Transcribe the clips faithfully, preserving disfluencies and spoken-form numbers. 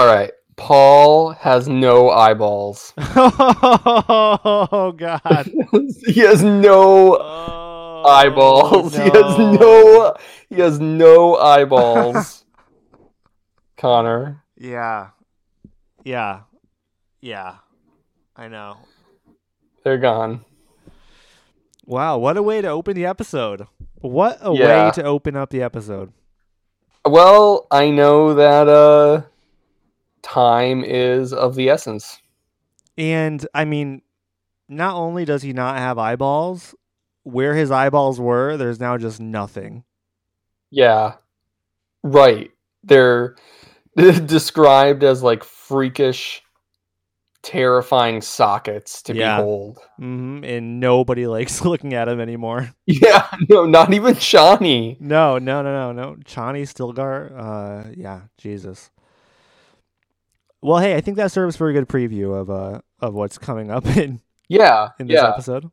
All right. Paul has no eyeballs. Oh, God. He has no oh, eyeballs. No. He has no He has no eyeballs. Connor. Yeah. Yeah. Yeah. I know. They're gone. Wow, what a way to open the episode. What a yeah. way to open up the episode. Well, I know that uh, time is of the essence. And, I mean, not only does he not have eyeballs, where his eyeballs were, there's now just nothing. Yeah. Right. They're described as, like, freakish, terrifying sockets to yeah. behold. Mm-hmm. And nobody likes looking at him anymore. Yeah, no, not even Chani. No, no, no, no, no. Chani, Stilgar. Uh, yeah, Jesus. Well, hey, I think that serves for a good preview of uh of what's coming up in yeah in this yeah. episode.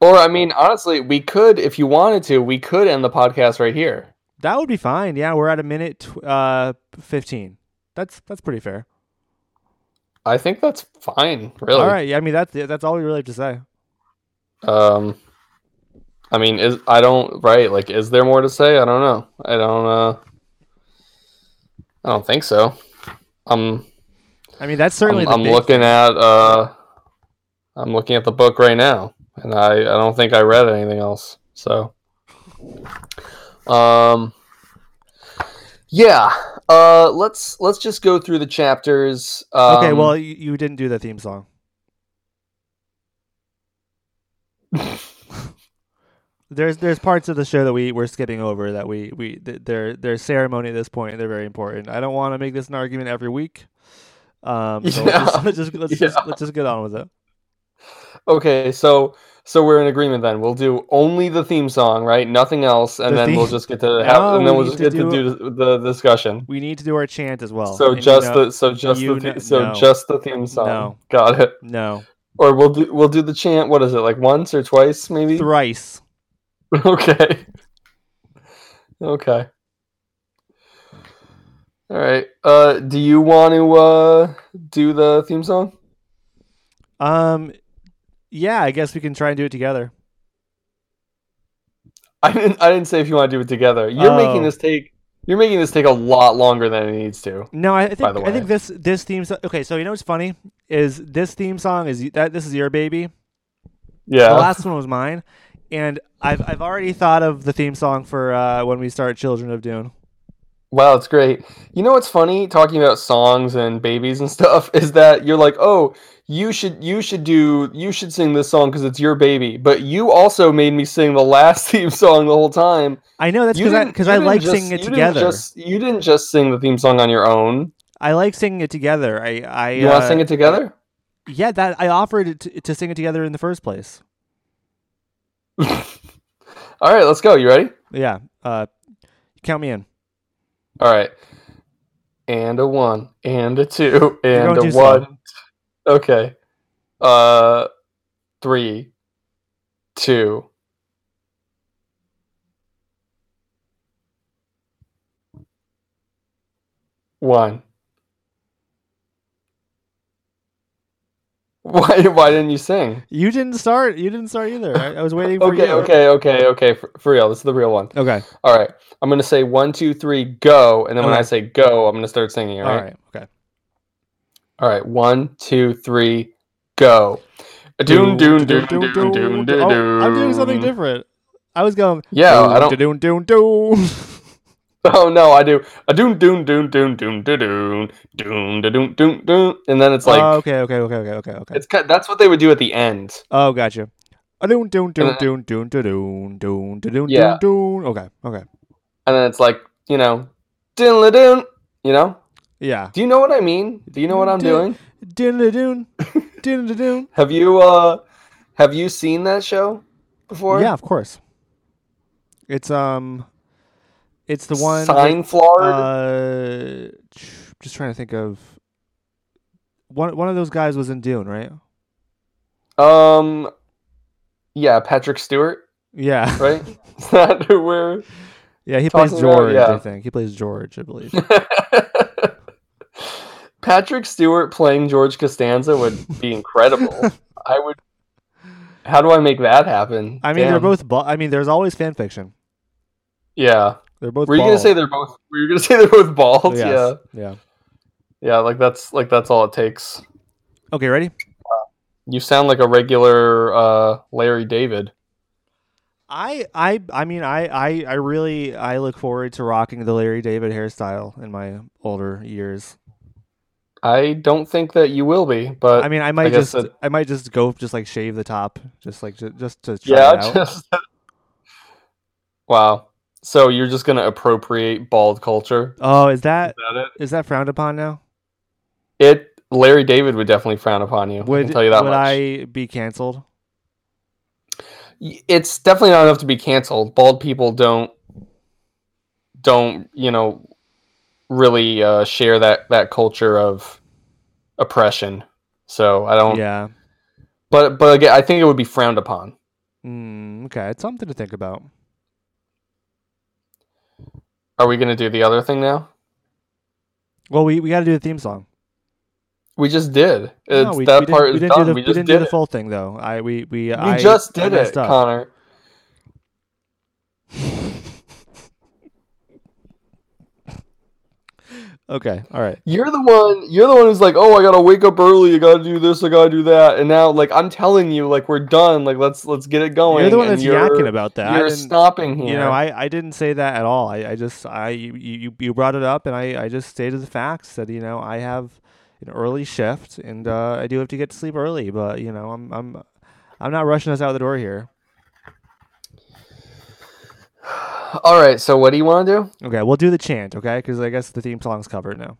Or, I mean, honestly, we could, if you wanted to, we could end the podcast right here. That would be fine. Yeah, we're at a minute tw- uh fifteen. That's that's pretty fair. I think that's fine, really. All right, yeah, I mean that's that's all we really have to say. Um, I mean, is I don't right like is there more to say? I don't know. I don't. Uh, I don't think so. Um, I mean that's certainly. I'm, the I'm looking thing. at. Uh, I'm looking at the book right now, and I, I don't think I read anything else. So, um, yeah. Uh, let's let's just go through the chapters. Um, okay, well, you, you didn't do the theme song. there's there's parts of the show that we we're skipping over that we we they're they're ceremony at this point and they're very important. I don't want to make this an argument every week. Um, so yeah. let's just let's just let's, yeah. just let's just get on with it. Okay, so so we're in agreement then. We'll do only the theme song, right? Nothing else, and the then theme... we'll just get to have, no, and then we we'll just to get do... to do the discussion. We need to do our chant as well. So and just you know, the so just the th- know, so no. just the theme song. No. Got it. No. Or we'll do we'll do the chant. What is it? Like once or twice, maybe? Thrice. Okay. Okay. All right. Uh, do you want to uh, do the theme song? Um. Yeah, I guess we can try and do it together. I didn't. I didn't say if you want to do it together. You're oh. making this take. You're making this take a lot longer than it needs to. No, I think. By the way. I think this this theme. So- okay, so you know what's funny is this theme song is that this is your baby. Yeah. The last one was mine, and I've I've already thought of the theme song for uh, when we start Children of Dune. Wow, it's great. You know what's funny talking about songs and babies and stuff is that you're like, oh. You should you should do you should sing this song because it's your baby. But you also made me sing the last theme song the whole time. I know that's because I, I like just, singing it you together. Didn't just, you didn't just sing the theme song on your own. I like singing it together. I, I you want to uh, sing it together? Yeah, that I offered it to, to sing it together in the first place. All right, let's go. You ready? Yeah. Uh, count me in. All right. And a one, and a two, and a one. Slow. Okay. Uh, three, two. One. Why why didn't you sing? You didn't start. You didn't start either. I, I was waiting for okay, you. Okay, okay, okay, okay. For, for real. This is the real one. Okay. All right. I'm going to say one, two, three, go. And then okay. when I say go, I'm going to start singing. All, all right? right. Okay. All right, one, two, three, go. Doom, doom, doom, doom, doom, doom, doom. I'm doing something different. I was going. Yeah, I don't. Doom, doom, doom. Oh no, I do. A doom, doom, doom, doom, doom, doom, doom, doom, doom, doom, and then it's like. Okay, okay, okay, okay, okay, okay. It's that's what they would do at the end. Oh, gotcha. A doom, doom, doom, doom, doom, doom, doom, doom, doom, doom. Okay, okay. And then it's like you know, doom, doom, you know. Yeah. Do you know what I mean? Do you know what I'm doing? Have you uh, have you seen that show before? Yeah, of course. It's um, it's the one. Seinfeld. Uh, just trying to think of one. One of those guys was in Dune, right? Um, yeah, Patrick Stewart. Yeah. Right. Is that who we're? Yeah, he plays George. About, yeah. I think he plays George. I believe. Patrick Stewart playing George Costanza would be incredible. I would. How do I make that happen? I mean, Damn. They're both. Ba- I mean, there's always fan fiction. Yeah, they're both. Were you bald. gonna say they're both? Were you gonna say they're both bald? Yes. Yeah, yeah, yeah. Like that's like that's all it takes. Okay, ready? Uh, you sound like a regular uh, Larry David. I, I, I mean, I, I, I really, I look forward to rocking the Larry David hairstyle in my older years. I don't think that you will be, but I mean, I might I just, that, I might just go, just like shave the top, just like just, just to try yeah, it out. Just... Wow. So you're just gonna appropriate bald culture? Oh, is that is that, it? Is that frowned upon now? It Larry David would definitely frown upon you. Would, I can tell you that would much. I be canceled? It's definitely not enough to be canceled. Bald people don't, don't you know, really uh, share that, that culture of oppression. So I don't. Yeah. But but again, I think it would be frowned upon. Mm, okay, it's something to think about. Are we going to do the other thing now? Well, we, we got to do the theme song. We just did. It's, no, we, that we part is we done. Do the, we, we just didn't did do the full it. thing, though. I we we, we I, just did I it, up. Connor. Okay, all right. You're the one. You're the one who's like, "Oh, I gotta wake up early. I gotta do this. I gotta do that." And now, like, I'm telling you, like, we're done. Like, let's let's get it going. You're the one and that's yakking about that. You're stopping here. You know, I, I didn't say that at all. I, I just I you, you you brought it up, and I I just stated the facts that you know I have. An early shift, and uh, I do have to get to sleep early. But you know, I'm I'm I'm not rushing us out the door here. All right. So, what do you want to do? Okay, we'll do the chant. Okay, because I guess the theme song's covered now.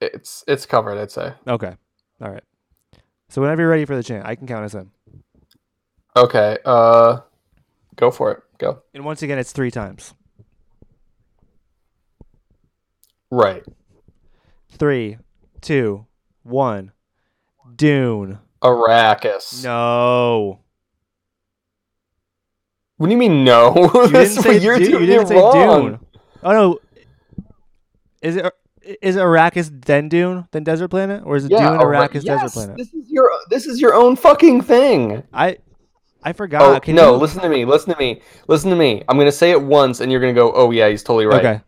It's it's covered, I'd say. Okay. All right. So whenever you're ready for the chant, I can count us in. Okay. Uh, go for it. Go. And once again, it's three times. Right. Three. Two, one, Dune. Arrakis. No. What do you mean no? You didn't say, you're, Dune, you didn't say Dune. Oh no. Is it is it Arrakis then Dune then Desert Planet, or is it yeah, Dune Arrakis yes, Desert Planet? This is your this is your own fucking thing. I I forgot. Oh, Can no, you... listen to me. Listen to me. Listen to me. I'm gonna say it once, and you're gonna go. Oh yeah, he's totally right. Okay.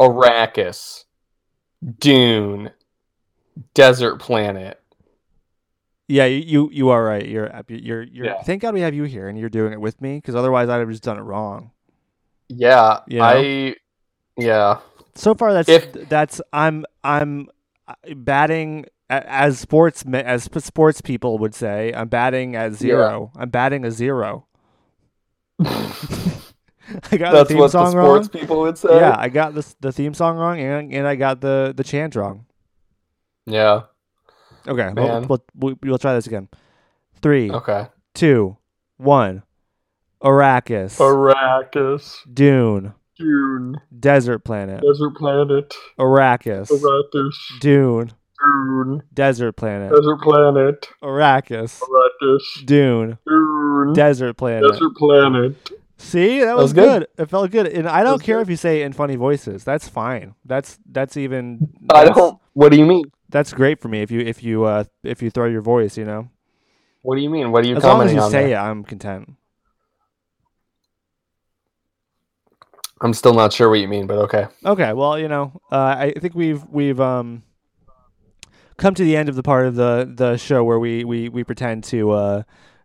Arrakis. Dune. Desert Planet. Yeah, you you are right. You're you're you're. Yeah. Thank God we have you here, and you're doing it with me, because otherwise I'd have just done it wrong. Yeah, you know? I. Yeah. So far, that's if, that's I'm I'm batting as sports as sports people would say. I'm batting at zero. Yeah. I'm batting a zero. I got That's the theme what song the sports wrong. People would say. Yeah, I got this, the theme song wrong, and and I got the, the chant wrong. Yeah. Okay, we'll, we'll, we'll, we'll try this again. Three, okay. two, one. Arrakis. Arrakis. Dune. Dune. Desert Planet. Desert Planet. Arrakis. Arrakis. Dune. Dune. Desert Planet. Desert Planet. Arrakis. Arrakis. Dune. Dune. Desert Planet. Desert Planet. See, that, that was, was good. good. It felt good, and I don't care good. if you say it in funny voices. That's fine. That's that's even. That's, I don't. What do you mean? That's great for me if you if you uh, if you throw your voice. You know. What do you mean? What do you? As long as you say that? it, I'm content. I'm still not sure what you mean, but okay. Okay, well, you know, uh, I think we've we've um come to the end of the part of the, the show where we we we pretend to uh,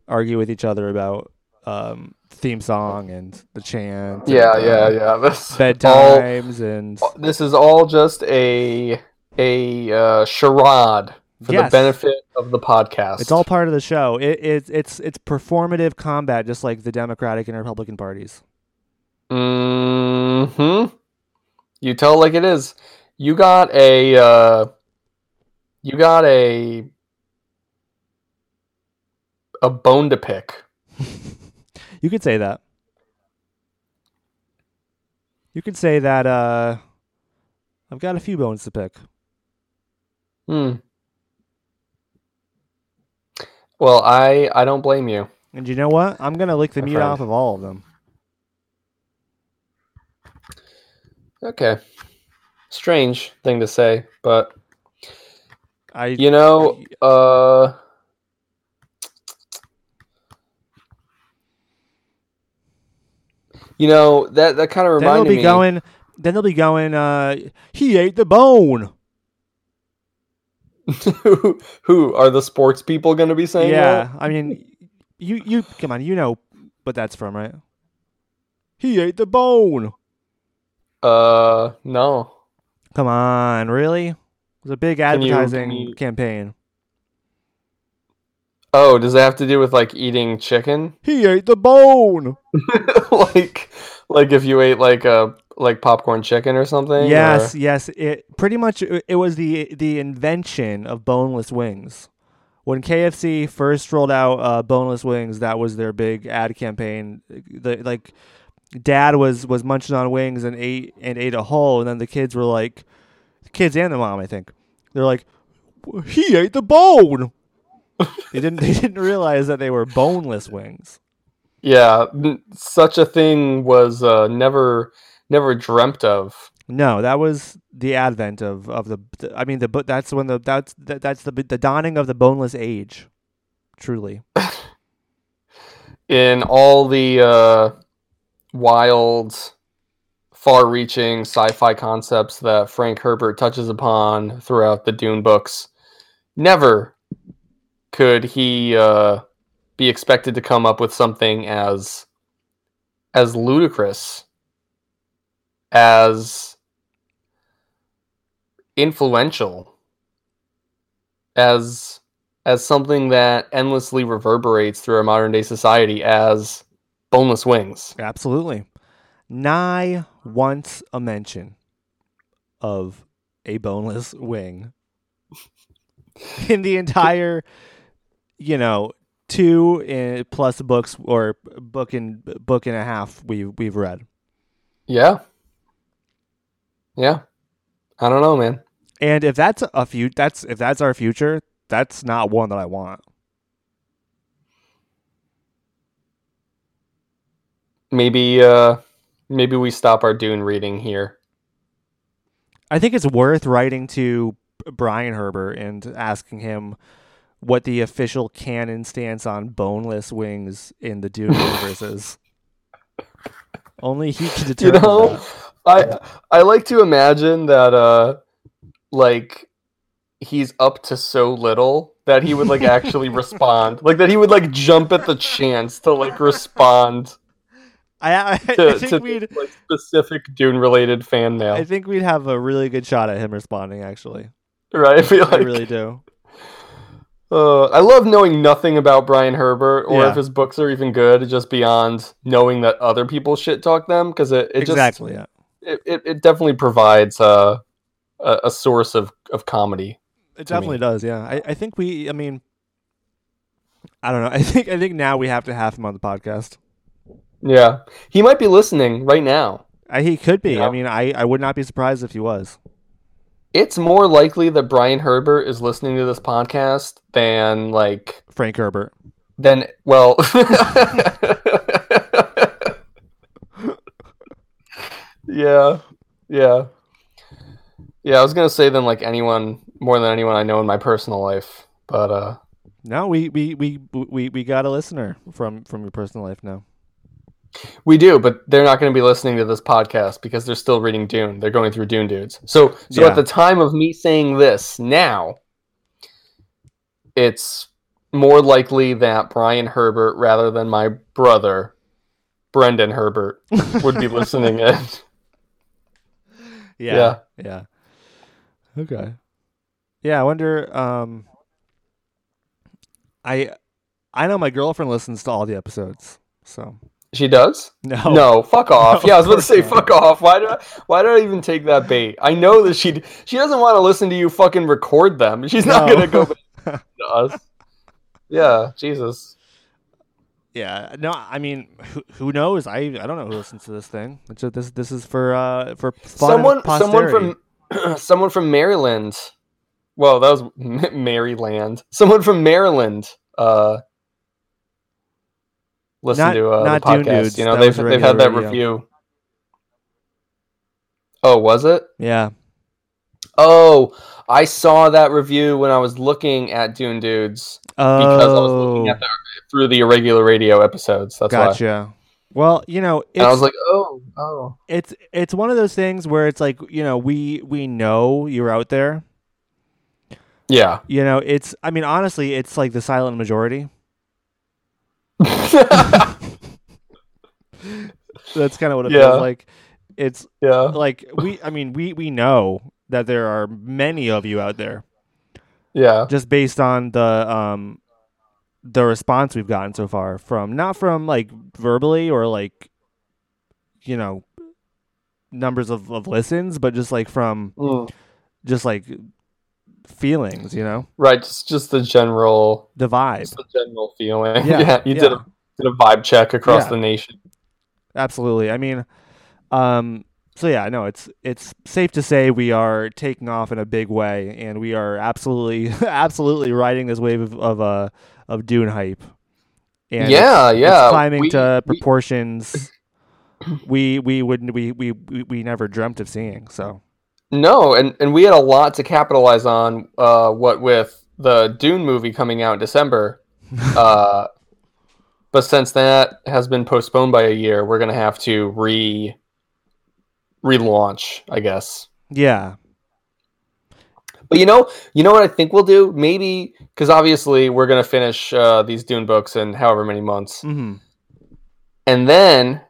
argue with each other about. Um, theme song and the chant. Yeah, and, uh, yeah, yeah. This bedtimes all, and this is all just a a uh, charade for yes. the benefit of the podcast. It's all part of the show. It, it it's it's performative combat, just like the Democratic and Republican parties. Mm-hmm. You tell it like it is. You got a. Uh, you got a. A bone to pick. You could say that. You could say that uh, I've got a few bones to pick. Hmm. Well, I, I don't blame you. And you know what? I'm going to lick the My meat friend. off of all of them. Okay. Strange thing to say, but I you know uh you know that that kind of reminded me. Then they'll be going. Then they'll be going. Uh, he ate the bone. who, who are the sports people going to be saying? Yeah, that? I mean, you you come on, you know what that's from, right? He ate the bone. Uh, no. Come on, really? It was a big advertising can you, can you... campaign. Oh, does it have to do with like eating chicken? He ate the bone. like, like if you ate like a like popcorn chicken or something. Yes, or? yes. It pretty much it was the the invention of boneless wings. When K F C first rolled out uh, boneless wings, that was their big ad campaign. The like, dad was was munching on wings and ate and ate a whole, and then the kids were like, the kids and the mom, I think, they're like, he ate the bone. they didn't they didn't realize that they were boneless wings. Yeah, such a thing was uh, never never dreamt of. No, that was the advent of of the, the I mean the that's when the that's that, that's the the dawning of the boneless age, truly. In all the uh, wild, far-reaching sci-fi concepts that Frank Herbert touches upon throughout the Dune books, never could he uh, be expected to come up with something as as ludicrous, as influential, as as something that endlessly reverberates through our modern day society as boneless wings? Absolutely. Nigh once a mention of a boneless wing in the entire you know, two plus books or book and book and a half we we've read. Yeah, yeah. I don't know, man. And if that's a few, that's if that's our future, that's not one that I want. Maybe, uh, maybe we stop our Dune reading here. I think it's worth writing to Brian Herbert and asking him what the official canon stance on boneless wings in the Dune universe is. Only he can determine. You know, that. I I like to imagine that uh, like he's up to so little that he would like actually respond, like that he would like jump at the chance to like respond. I, I, to, I think to we'd like, specific Dune related fan mail. I think we'd have a really good shot at him responding. Actually, right? I, feel like... I really do. Uh, I love knowing nothing about Brian Herbert or yeah. if his books are even good, just beyond knowing that other people shit talk them, because it, it exactly, just yeah. it, it definitely provides uh, a a source of, of comedy. It definitely me. does, yeah. I, I think we I mean I don't know. I think I think now we have to have him on the podcast. Yeah. He might be listening right now. I, he could be. You know? I mean I, I would not be surprised if he was. It's more likely that Brian Herbert is listening to this podcast than like Frank Herbert. Then, well, yeah, yeah, yeah. I was gonna say than like anyone, more than anyone I know in my personal life, but uh, no, we we we we we got a listener from from your personal life now. We do, but they're not going to be listening to this podcast because they're still reading Dune. They're going through Dune Dudes. So, so yeah. At the time of me saying this now, it's more likely that Brian Herbert, rather than my brother, Brendan Herbert, would be listening in. Yeah, yeah. Yeah. Okay. Yeah, I wonder... Um, I, I know my girlfriend listens to all the episodes, so... She does? No. No, fuck off. No, yeah, I was about to say, not. fuck off. Why did, I, why did I even take that bait? I know that she she doesn't want to listen to you fucking record them. She's not no. going to go back to us. Yeah, Jesus. Yeah, no, I mean, who, who knows? I I don't know who listens to this thing. It's a, this this is for uh for fun someone, and posterity. Someone from, someone from Maryland. Well, that was Maryland. Someone from Maryland, uh, Listen not, to uh, not the podcast. Dune Dudes. You know, they've, they've had that radio. review. Oh, was it? Yeah. Oh, I saw that review when I was looking at Dune Dudes oh. because I was looking at the, through the Irregular Radio episodes. That's gotcha. Why. Well, you know, it's, I was like, oh, oh, it's it's one of those things where it's like, you know, we we know you're out there. Yeah, you know, it's. I mean, honestly, it's like the silent majority. That's kind of what it yeah. feels like. It's yeah. like we. I mean, we we know that there are many of you out there. Yeah, just based on the um. the response we've gotten so far from, not from like verbally or like, you know, numbers of, of listens, but just like from mm. just like feelings, you know? Right. Just, just the general, the vibe, just the general feeling. Yeah. yeah you yeah. Did, a, did a vibe check across yeah. the nation. Absolutely. I mean, um, so yeah, no, it's, it's safe to say we are taking off in a big way, and we are absolutely, absolutely riding this wave of, of, uh, of Dune hype. And yeah. It's, yeah. It's climbing we, to proportions we, we, we wouldn't, we, we, we, we never dreamt of seeing. So no. And, and we had a lot to capitalize on, uh, what with the Dune movie coming out in December, uh, but since that has been postponed by a year, we're going to have to re relaunch, I guess. Yeah. But you know, you know what I think we'll do? Maybe, because obviously we're going to finish uh, these Dune books in however many months. Mm-hmm. And then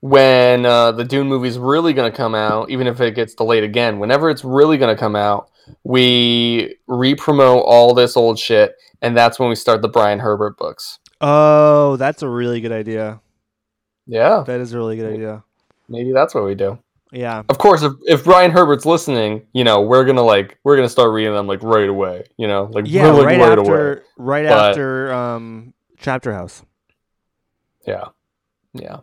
when uh, the Dune movie's really going to come out, even if it gets delayed again, whenever it's really going to come out, we re-promote all this old shit, and that's when we start the Brian Herbert books. Oh, that's a really good idea. Yeah. That is a really good idea. Maybe that's what we do. Yeah. Of course, if if Brian Herbert's listening, you know, we're gonna like we're gonna start reading them like right away. You know, like yeah, really right, right after away. right but, after um, Chapter House. Yeah, yeah.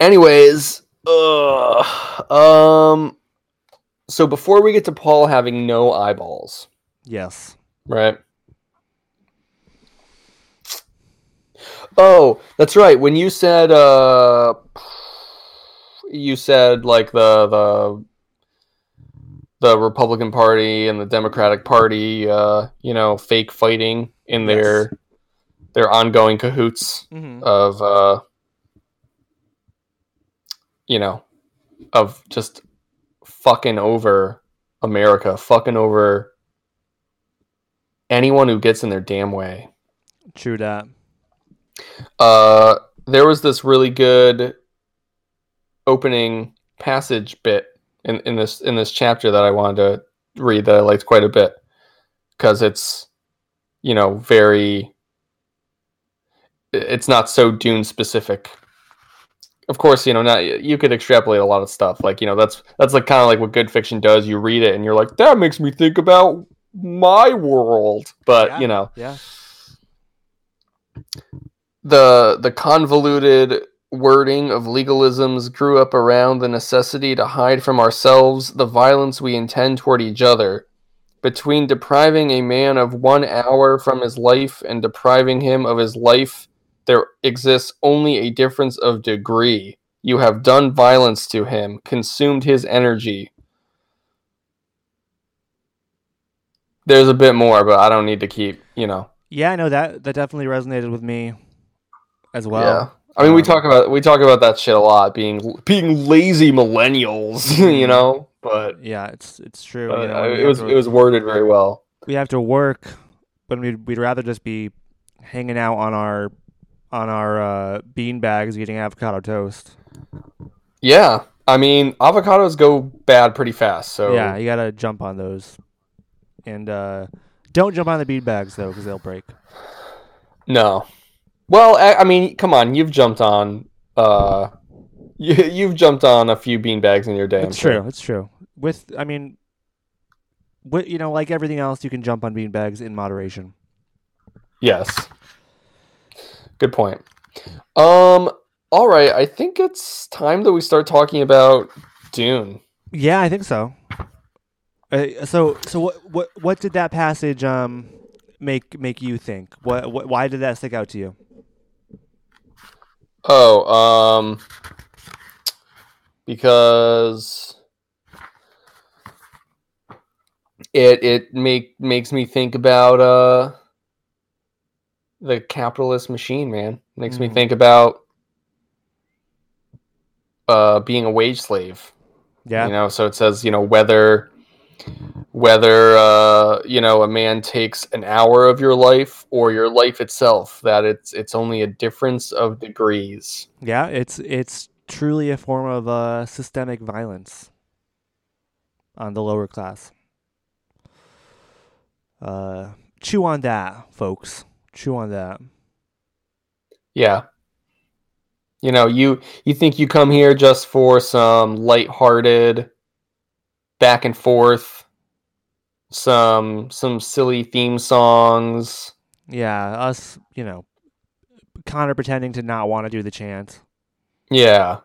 Anyways, uh, um, so before we get to Paul having no eyeballs, yes, right. Oh, that's right. When you said, uh, you said like the the the Republican Party and the Democratic Party, uh, you know, fake fighting in their yes. their ongoing cahoots mm-hmm. of, uh, you know, of just fucking over America, fucking over anyone who gets in their damn way. True that. Uh, there was this really good opening passage bit in, in this in this chapter that I wanted to read that I liked quite a bit, because it's, you know, very, it's not so Dune specific. Of course, you know, not you could extrapolate a lot of stuff. Like, you know, that's that's like kind of like what good fiction does. You read it and you're like, that makes me think about my world. But yeah, you know, yeah. The the convoluted wording of legalisms grew up around the necessity to hide from ourselves the violence we intend toward each other. Between depriving a man of one hour from his life and depriving him of his life, there exists only a difference of degree. You have done violence to him, consumed his energy. There's a bit more, but I don't need to keep, you know. Yeah, I know that that definitely resonated with me as well. Yeah. I mean, um, we talk about we talk about that shit a lot, being being lazy millennials, you know. But yeah, it's it's true. You know, it was to, it was worded very well. We have to work, but we'd we'd rather just be hanging out on our on our uh, bean bags eating avocado toast. Yeah, I mean, avocados go bad pretty fast, so yeah, you gotta jump on those. And uh, don't jump on the bean bags, though, because they'll break. No. Well, I, I mean, come on. You've jumped on uh, you, you've jumped on a few bean bags in your day. It's true. Sure. It's true. With, I mean, with, you know, like everything else, you can jump on bean bags in moderation. Yes. Good point. Um. All right. I think it's time that we start talking about Dune. Yeah, I think so. Uh, so, so what, what, what did that passage um make make you think? What, what, why did that stick out to you? Oh, um, because it it make makes me think about uh the capitalist machine, man. Makes mm. me think about uh being a wage slave. Yeah. You know, so it says, you know, whether whether uh you know, a man takes an hour of your life or your life itself, that it's it's only a difference of degrees. Yeah, it's it's truly a form of uh, systemic violence on the lower class. Uh, chew on that, folks. Chew on that. Yeah. You know, you you think you come here just for some lighthearted back and forth, some some silly theme songs. Yeah, us, you know, Connor pretending to not want to do the chant. Yeah.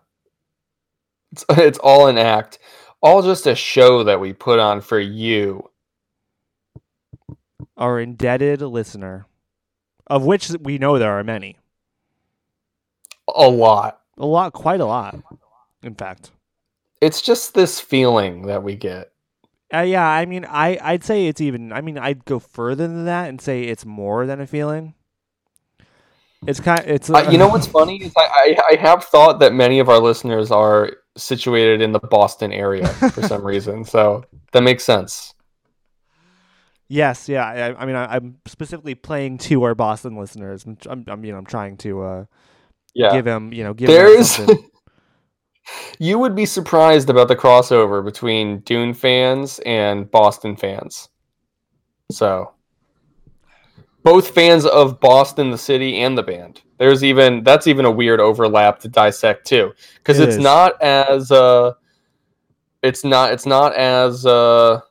It's, it's all an act. All just a show that we put on for you. Our indebted listener. Of which we know there are many. A lot. A lot, quite a lot, in fact. It's just this feeling that we get. Uh, yeah, I mean, I, I'd say it's even... I mean, I'd go further than that and say it's more than a feeling. It's kind. It's uh, you know what's funny is I, I I have thought that many of our listeners are situated in the Boston area for some reason, so that makes sense. Yes, yeah. I, I mean, I, I'm specifically playing to our Boston listeners. I'm, I mean, you know, I'm trying to uh, yeah. give them, you know, give there them something. You would be surprised about the crossover between Dune fans and Boston fans. So. Both fans of Boston, the city, and the band. There's even that's even a weird overlap to dissect too, because it it's is. not as uh, it's not it's not as uh,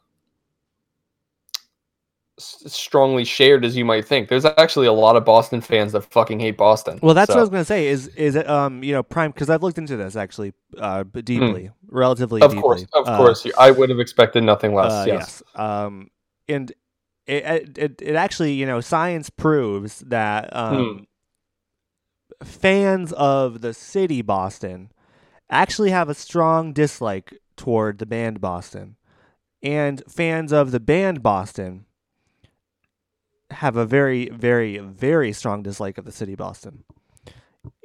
strongly shared as you might think. There's actually a lot of Boston fans that fucking hate Boston. Well, that's so. what I was gonna say. Is is it, um you know prime because I've looked into this actually uh, deeply, mm. relatively. Of deeply. course, of uh, course, I would have expected nothing less. Uh, yes. yes, um, and. It, it it actually, you know, science proves that um, hmm. fans of the city Boston actually have a strong dislike toward the band Boston, and fans of the band Boston have a very, very, very strong dislike of the city Boston,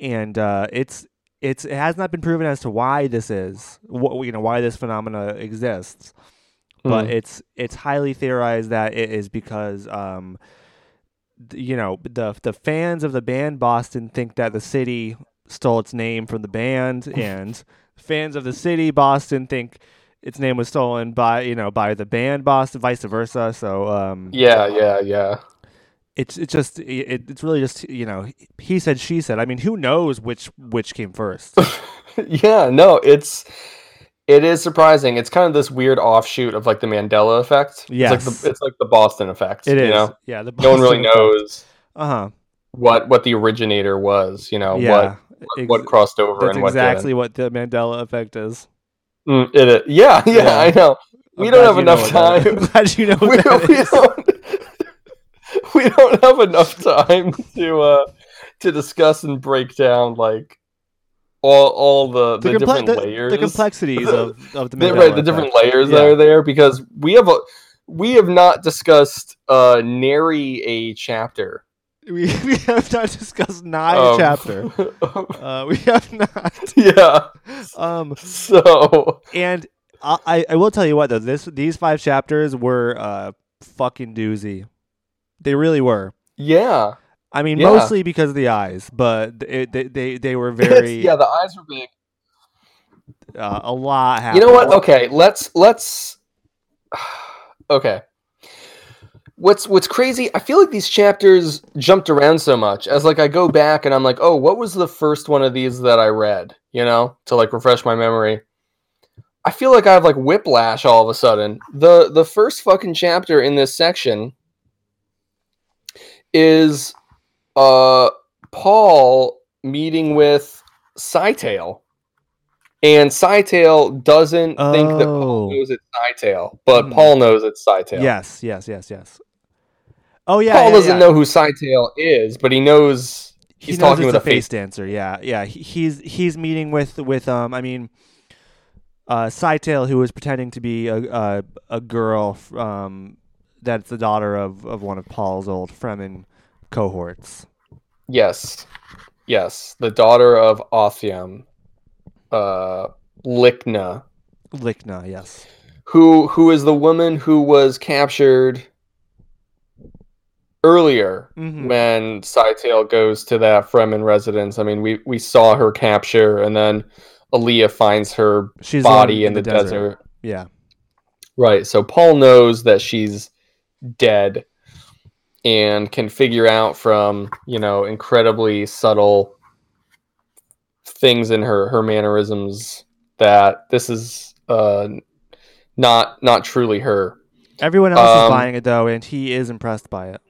and uh, it's it's it has not been proven as to why this is, wh- you know, why this phenomena exists. But it's it's highly theorized that it is because, um, you know, the the fans of the band Boston think that the city stole its name from the band, and fans of the city Boston think its name was stolen by you know by the band Boston, vice versa. So um, yeah, yeah, yeah. It's it's just it, it's really just you know he said she said. I mean, who knows which which came first? yeah, no, it's. It is surprising. It's kind of this weird offshoot of like the Mandela effect. Yes. It's like the, it's like the Boston effect. It you is. Know? Yeah. The Boston no one really effect. knows uh-huh. what what the originator was. You know yeah. what, what what crossed over That's and what exactly didn't. What the Mandela effect is. Mm, it is. Yeah, yeah. Yeah. I know. We I'm don't have enough time. I'm glad you know we, that we, is. Don't, we don't have enough time to uh, to discuss and break down like. All, all the, the, the comple- different the, layers, the complexities of, of the, right, the different layers yeah. that are there, because we have a, we have not discussed uh, nary a chapter. We, we have not discussed nine um, chapter. uh, we have not. Yeah. Um. So and I, I will tell you what though this these five chapters were uh fucking doozy. They really were. Yeah. I mean, yeah. mostly because of the eyes, but it, they, they they were very yeah. The eyes were big. Uh, a lot happened. You know what? Okay, let's let's. Okay, what's what's crazy? I feel like these chapters jumped around so much. As like I go back and I'm like, oh, what was the first one of these that I read? You know, to like refresh my memory. I feel like I have like whiplash all of a sudden. The the first fucking chapter in this section is. Uh, Paul meeting with Scytale, and Scytale doesn't oh. think that Paul knows it's Scytale, but mm. Paul knows it's Scytale. Yes, yes, yes, yes. Oh yeah. Paul yeah, doesn't yeah. know who Scytale is, but he knows he's he knows talking with a face, face dancer. Yeah, yeah. He, he's he's meeting with with um. I mean, uh, Scytale, who was pretending to be a a, a girl um, that's the daughter of, of one of Paul's old Fremen cohorts. Yes. Yes. The daughter of Otheym, uh, Lichna. Lichna, yes. Who who is the woman who was captured earlier mm-hmm. when Scytale goes to that Fremen residence. I mean, we, we saw her capture, and then Alia finds her she's body in, in the, the desert. desert. Yeah. Right. So Paul knows that she's dead and can figure out from, you know, incredibly subtle things in her, her mannerisms that this is uh, not not truly her. Everyone else um, is buying it, though, and he is impressed by it.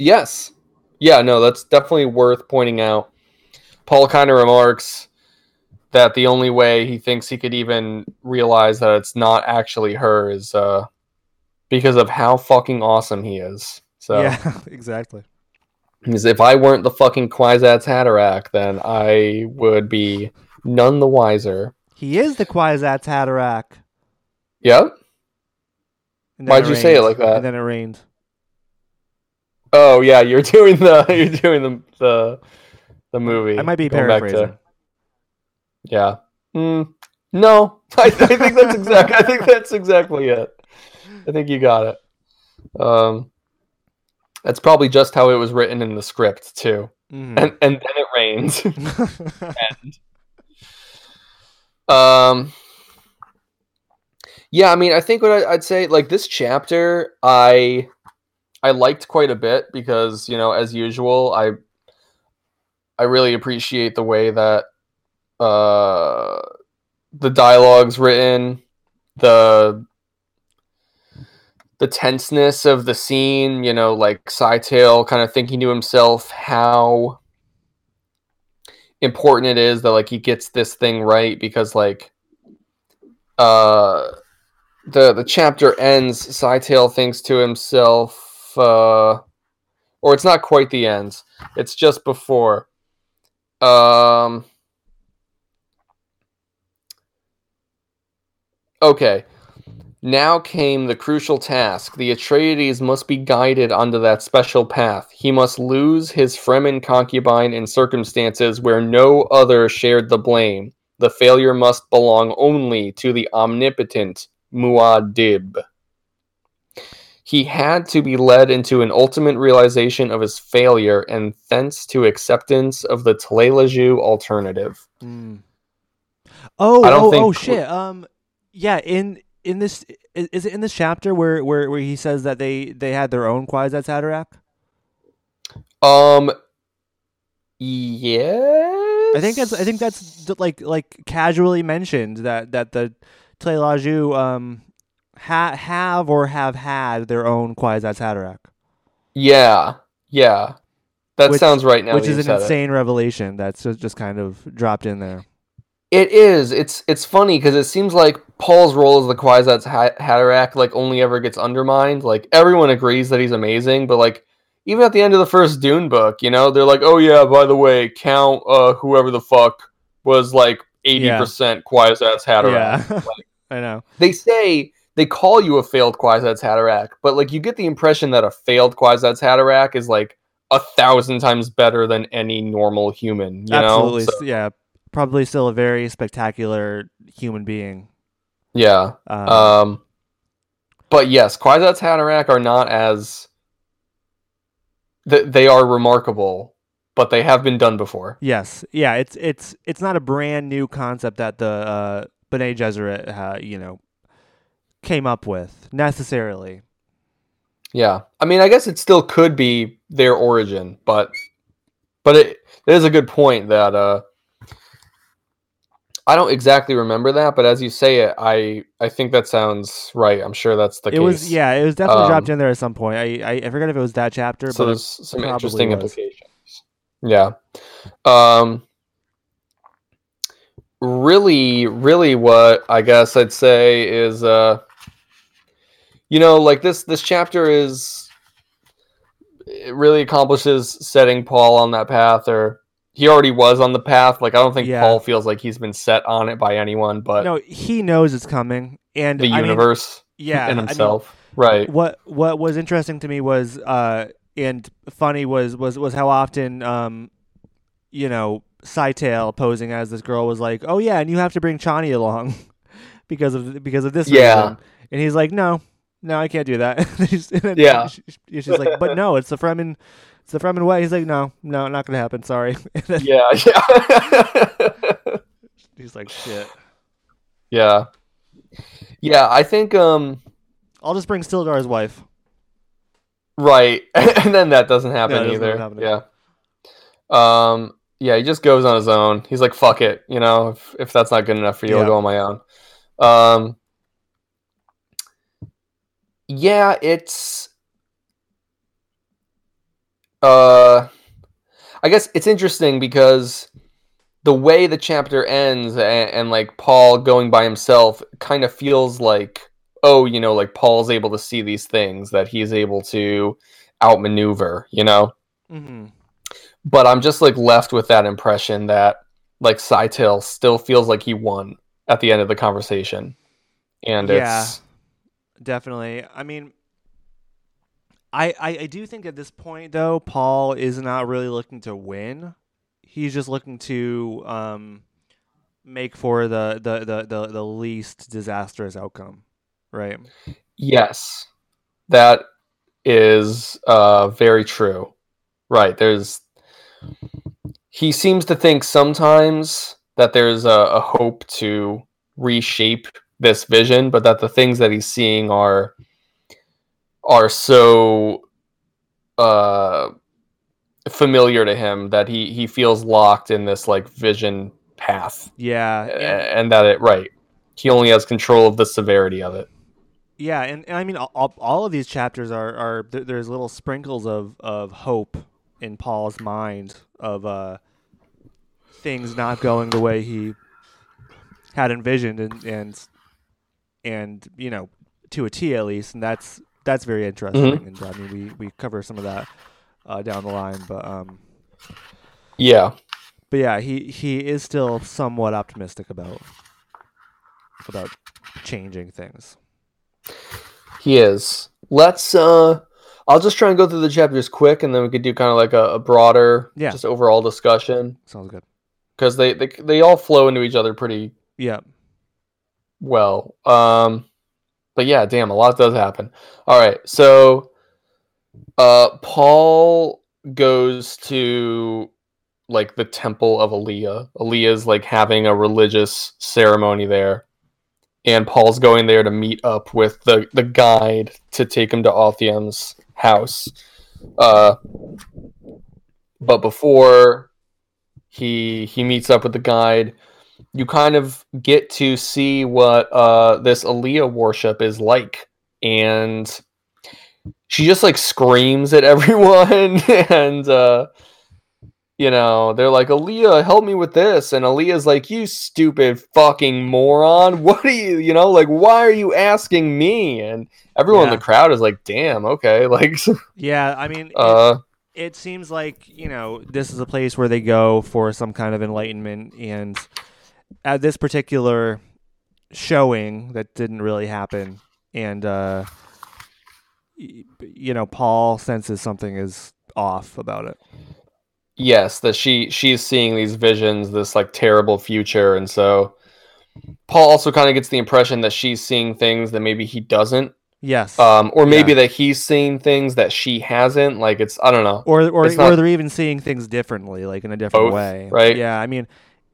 Yes. Yeah, no, that's definitely worth pointing out. Paul kind of remarks that the only way he thinks he could even realize that it's not actually her is uh, because of how fucking awesome he is. So yeah, exactly. Because if I weren't the fucking Kwisatz Haderach, then I would be none the wiser. He is the Kwisatz Haderach. Yep. Why'd you rained. say it like that? And then it rained. Oh yeah, you're doing the you're doing the the, the movie. I might be paraphrasing. To, yeah. Mm, no, I, I think that's exact. I think that's exactly it. I think you got it. Um, that's probably just how it was written in the script too. Mm. And and then it rains. and, um. Yeah, I mean, I think what I, I'd say, like this chapter, I. I liked quite a bit because, you know, as usual, I I really appreciate the way that uh, the dialogue's written, the the tenseness of the scene, you know, like Scytale kind of thinking to himself how important it is that, like, he gets this thing right because, like, uh, the, the chapter ends, Scytale thinks to himself, Uh, or it's not quite the ends. It's just before. Um, okay. Now came the crucial task. The Atreides must be guided onto that special path. He must lose his Fremen concubine in circumstances where no other shared the blame. The failure must belong only to the omnipotent Muad'Dib. He had to be led into an ultimate realization of his failure and thence to acceptance of the Tleilaxu alternative. Mm. Oh, I don't oh, think... oh, shit. Um, yeah, in in this is, is it in this chapter where, where, where he says that they, they had their own Kwisatz Haderach? Um, yes. I think that's I think that's like like casually mentioned that that the Tleilaxu um. Ha- have or have had their own Kwisatz Haderach. Yeah, yeah. That which, sounds right now. Which is an insane it. revelation that's just kind of dropped in there. It is. It's it's funny because it seems like Paul's role as the Kwisatz Haderach like only ever gets undermined. Like everyone agrees that he's amazing, but like even at the end of the first Dune book, you know, they're like, oh yeah, by the way, count uh, whoever the fuck was like eighty yeah. percent Kwisatz Haderach. Yeah. Like, I know. They say. They call you a failed Kwisatz Haderach, but like you get the impression that a failed Kwisatz Haderach is like a thousand times better than any normal human. You Absolutely, know? So, yeah. Probably still a very spectacular human being. Yeah. Um, um, but yes, Kwisatz Haderach are not as th- they are remarkable, but they have been done before. Yes, yeah. It's it's it's not a brand new concept that the uh, Bene Gesserit, uh, you know. came up with necessarily. Yeah. I mean, I guess it still could be their origin, but but it, it is a good point that uh I don't exactly remember that, but as you say it, I I think that sounds right. I'm sure that's the it case. It was yeah, it was definitely um, dropped in there at some point. I I, I forgot if it was that chapter, so but there's some interesting was. implications. Yeah. Um Really, really what I guess I'd say is, uh, you know, like this, this chapter is, it really accomplishes setting Paul on that path or he already was on the path. Like, I don't think yeah. Paul feels like he's been set on it by anyone, but no, he knows it's coming. And the I universe mean, yeah, and himself. I mean, right. What what was interesting to me was uh, and funny was was was how often um, you know, Scytale posing as this girl was like, "Oh yeah, and you have to bring Chani along because of because of this yeah. reason." And he's like, "No. No, I can't do that." And yeah. She, she's like, "But no, it's the Fremen, it's the Fremen way." He's like, "No, no, not going to happen. Sorry." Then, yeah, yeah. He's like, "Shit." Yeah. Yeah, I think um I'll just bring Stilgar's wife. Right. And then that doesn't happen no, either. Doesn't happen yeah. Um yeah, he just goes on his own. He's like, "Fuck it, you know, if if that's not good enough for you, yeah. I'll go on my own." Um Yeah, it's uh I guess it's interesting because the way the chapter ends and, and like Paul going by himself kind of feels like, oh, you know, like Paul's able to see these things that he's able to outmaneuver, you know? Mm-hmm. But I'm just like left with that impression that like Scytale still feels like he won at the end of the conversation. And yeah. it's Definitely. I mean, I, I I do think at this point though, Paul is not really looking to win. He's just looking to um, make for the the, the, the the least disastrous outcome, right? Yes, that is uh, very true. Right? There's he seems to think sometimes that there's a, a hope to reshape this vision, but that the things that he's seeing are are so uh, familiar to him that he he feels locked in this like vision path. Yeah, and, and that it right. He only has control of the severity of it. Yeah, and, and I mean, all, all of these chapters are are there's little sprinkles of of hope in Paul's mind of uh, things not going the way he had envisioned and. and And, you know, to a T at least. And that's that's very interesting. Mm-hmm. And I mean, we, we cover some of that uh, down the line. But um, yeah. But yeah, he, he is still somewhat optimistic about about changing things. He is. Let's, uh, I'll just try and go through the chapters quick and then we could do kind of like a, a broader, yeah. just overall discussion. Sounds good. Because they, they, they all flow into each other pretty. Yeah. Well, um, but yeah, damn, a lot does happen. All right, so uh, Paul goes to like the temple of Alia. Alia's like having a religious ceremony there, and Paul's going there to meet up with the, the guide to take him to Otheym's house. Uh, but before he he meets up with the guide, you kind of get to see what uh, this Alia worship is like. And she just like screams at everyone. And, uh, you know, they're like, "Alia, help me with this." And Alia's like, "You stupid fucking moron. What are you, you know, like, why are you asking me?" And everyone yeah. in the crowd is like, damn, okay. Like, yeah, I mean, uh, it, it seems like, you know, this is a place where they go for some kind of enlightenment. And at this particular showing, that didn't really happen, and uh, you know, Paul senses something is off about it. Yes, that she she's seeing these visions, this like terrible future, and so Paul also kind of gets the impression that she's seeing things that maybe he doesn't. Yes, um, or maybe yeah. that he's seeing things that she hasn't. Like it's I don't know, or or, not... or they're even seeing things differently, like in a different Both, way, right? Yeah, I mean.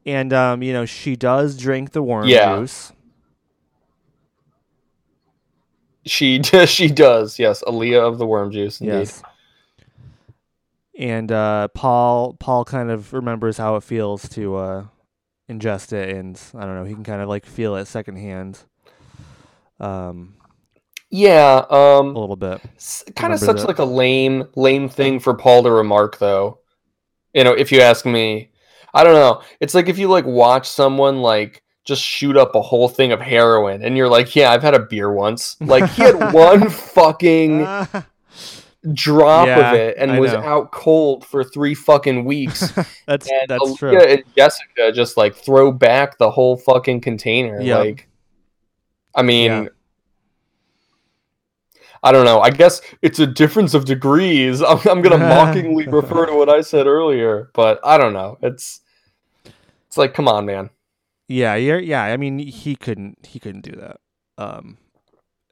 And, um, you know, she does drink the worm yeah. juice. She does. She does. Yes. Alia of the worm juice. Indeed. Yes. And uh, Paul Paul kind of remembers how it feels to uh, ingest it. And I don't know, he can kind of like feel it secondhand. Um, yeah. Um, a little bit. Kind of such it. like a lame, lame thing for Paul to remark, though. You know, if you ask me. I don't know. It's like if you like watch someone like just shoot up a whole thing of heroin and you're like, yeah, I've had a beer once. Like he had one fucking drop yeah, of it and I was know. out cold for three fucking weeks. that's and that's Alia true. And Jessica just like throw back the whole fucking container. Yep. Like, I mean, yeah. I don't know. I guess it's a difference of degrees. I'm, I'm going to mockingly refer to what I said earlier, but I don't know. It's it's like, come on, man. Yeah, you're, yeah. I mean, he couldn't he couldn't do that. Um,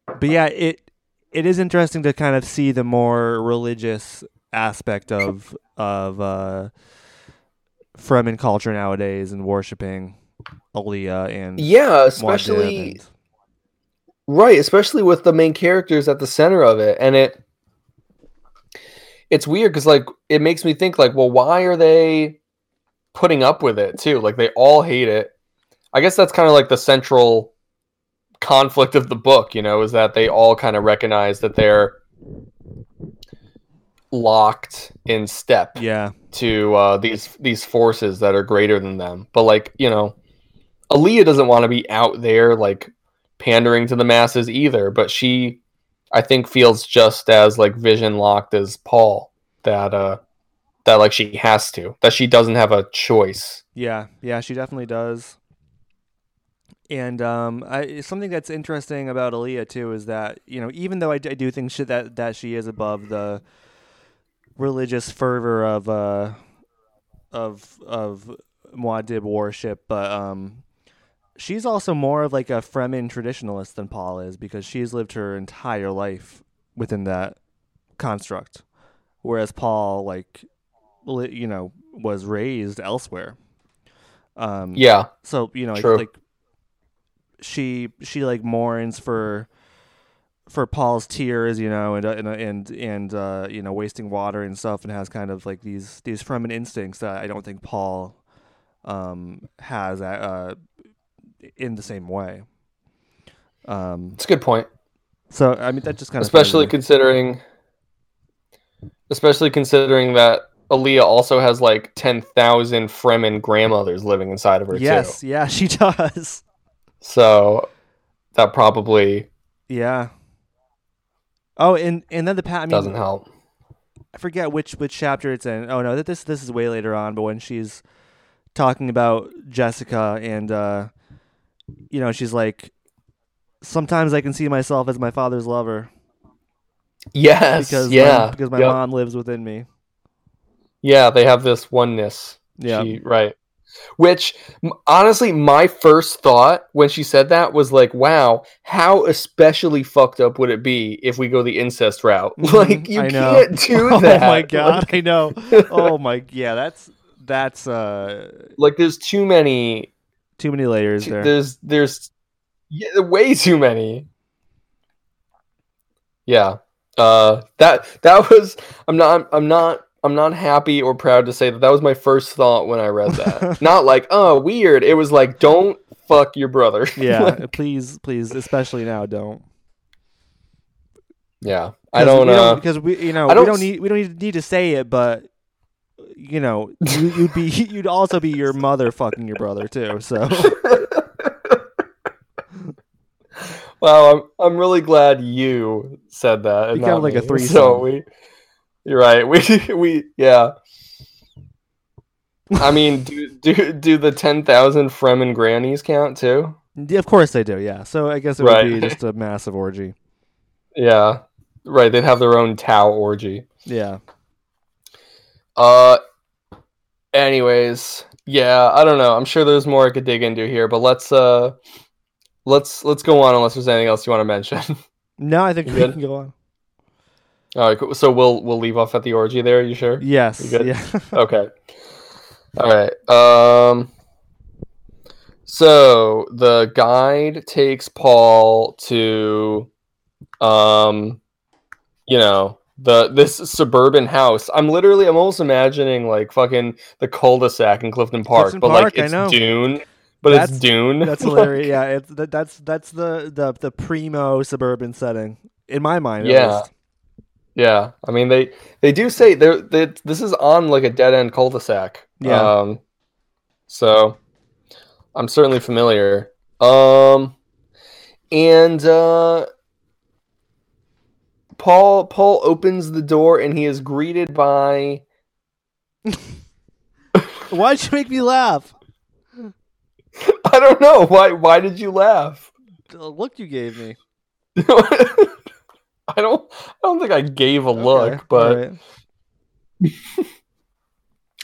but yeah, it it is interesting to kind of see the more religious aspect of of uh, Fremen culture nowadays and worshiping Alia and yeah, especially. Right, especially with the main characters at the center of it, and it it's weird because like it makes me think like, well, why are they putting up with it too? Like they all hate it. I guess that's kind of like the central conflict of the book, you know, is that they all kind of recognize that they're locked in step, yeah, to uh, these these forces that are greater than them. But like, you know, Alia doesn't want to be out there like pandering to the masses either, but she I think feels just as like vision locked as Paul, that uh that like she has to, that she doesn't have a choice. Yeah, yeah, she definitely does. And um I, something that's interesting about Alia too is that, you know, even though I, I do think she, that that she is above the religious fervor of uh of of Muad'Dib worship, but um she's also more of like a Fremen traditionalist than Paul is, because she's lived her entire life within that construct, whereas Paul, like, you know, was raised elsewhere. Um, yeah. So, you know, true. like she she like mourns for for Paul's tears, you know, and and and and uh, you know, wasting water and stuff, and has kind of like these these Fremen instincts that I don't think Paul um, has. Uh, in the same way. Um it's a good point. So I mean, that just kind of especially considering especially considering that Alia also has like ten thousand Fremen grandmothers living inside of her. Yes, too. Yeah, she does. So that probably yeah. Oh, and and then the pa- I mean, doesn't help. I forget which which chapter it's in. Oh no, that this this is way later on, but when she's talking about Jessica and uh you know, she's like, sometimes I can see myself as my father's lover. Yes, because yeah. My, because my yep. mom lives within me. Yeah, they have this oneness. Yeah. She, right. Which, honestly, my first thought when she said that was like, wow, how especially fucked up would it be if we go the incest route? Mm-hmm. Like, you I can't know. do that. Oh, my God, like... I know. Oh, my, yeah, that's, that's, uh... like, there's too many... Too many layers there. There's, there's, yeah, way too many. Yeah, uh, that that was. I'm not, I'm not, I'm not happy or proud to say that that was my first thought when I read that. Not like, oh, weird. It was like, don't fuck your brother. Yeah, like, please, please, especially now, don't. Yeah, I don't, we uh, don't because we, you know, I don't, we don't need, we don't need to say it, but. You know, you, you'd be, you'd also be your mother fucking your brother too. So, well, I'm, I'm really glad you said that. And kind of like me. A threesome. So we, you're right. We, we, yeah. I mean, do do do the ten thousand Fremen grannies count too? Yeah, of course they do. Yeah. So I guess it right. would be just a massive orgy. Yeah. Right. They'd have their own Tau orgy. Yeah. Uh, anyways, yeah, I don't know. I'm sure there's more I could dig into here, but let's uh, let's let's go on unless there's anything else you want to mention. No, I think we can go on. All right, cool. So we'll we'll leave off at the orgy there. Are you sure? Yes. You good? Yeah. Okay. All right. Um. So the guide takes Paul to, um, you know. The this suburban house. I'm literally, I'm almost imagining like fucking the cul-de-sac in Clifton Park, Clifton but Park, like it's Dune, but that's, it's Dune. That's hilarious. Yeah, it's that, that's that's the, the the primo suburban setting in my mind. Yeah, at least. Yeah. I mean, they they do say they're they, this is on like a dead end cul-de-sac. Yeah. Um, so I'm certainly familiar. Um, and uh. Paul Paul opens the door and he is greeted by... Why'd you make me laugh? I don't know. Why Why did you laugh? The look you gave me. I don't I don't think I gave a okay, look, but... Right.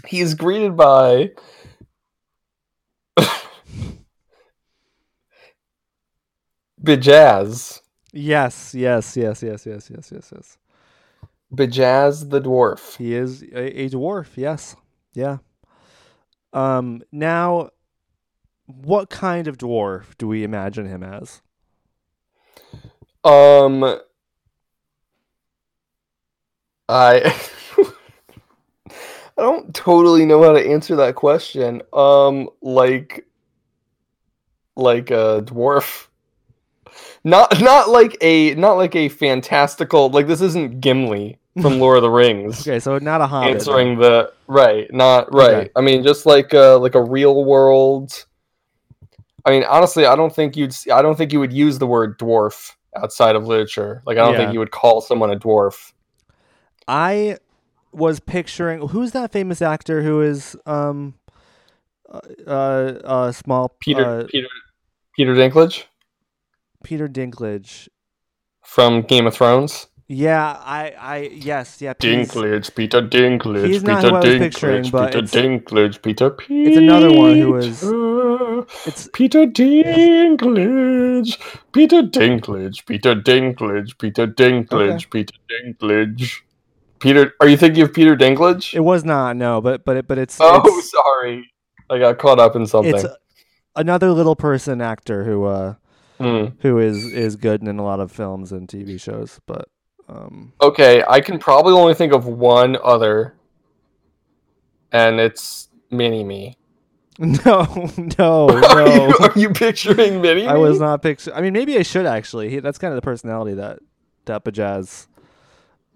He is greeted by... Bijaz. Yes, yes, yes, yes, yes, yes, yes, yes. Bijaz the dwarf. He is a, a dwarf, yes. Yeah. Um. Now, what kind of dwarf do we imagine him as? Um. I... I don't totally know how to answer that question. Um, like... Like a dwarf... Not not like a not like a fantastical, like this isn't Gimli from Lord of the Rings. Okay, so not a hobbit. Answering the right, not right. Okay. I mean, just like a, like a real world. I mean, honestly, I don't think you'd I don't think you would use the word dwarf outside of literature. Like I don't yeah. think you would call someone a dwarf. I was picturing, who's that famous actor who is um uh uh small Peter uh, Peter Peter Dinklage? Peter Dinklage from Game of Thrones. Yeah, I, I, yes, yeah. Please. Dinklage, Peter Dinklage, he's Peter not who I was Dinklage, but Peter Dinklage, Peter Peter. It's another one who is. It's Peter Dinklage, Peter Dinklage, Peter Dinklage, Peter Dinklage, okay. Peter Dinklage. Peter, are you thinking of Peter Dinklage? It was not, no, but but it, but it's. Oh, it's, sorry, I got caught up in something. It's another little person actor who. Uh, Mm. Who is, is good and in a lot of films and T V shows, but um... okay, I can probably only think of one other, and it's Mini-Me. No, no, no. are, you, are you picturing Mini-Me? I was not picturing. I mean, maybe I should actually. He, that's kind of the personality that that Bijaz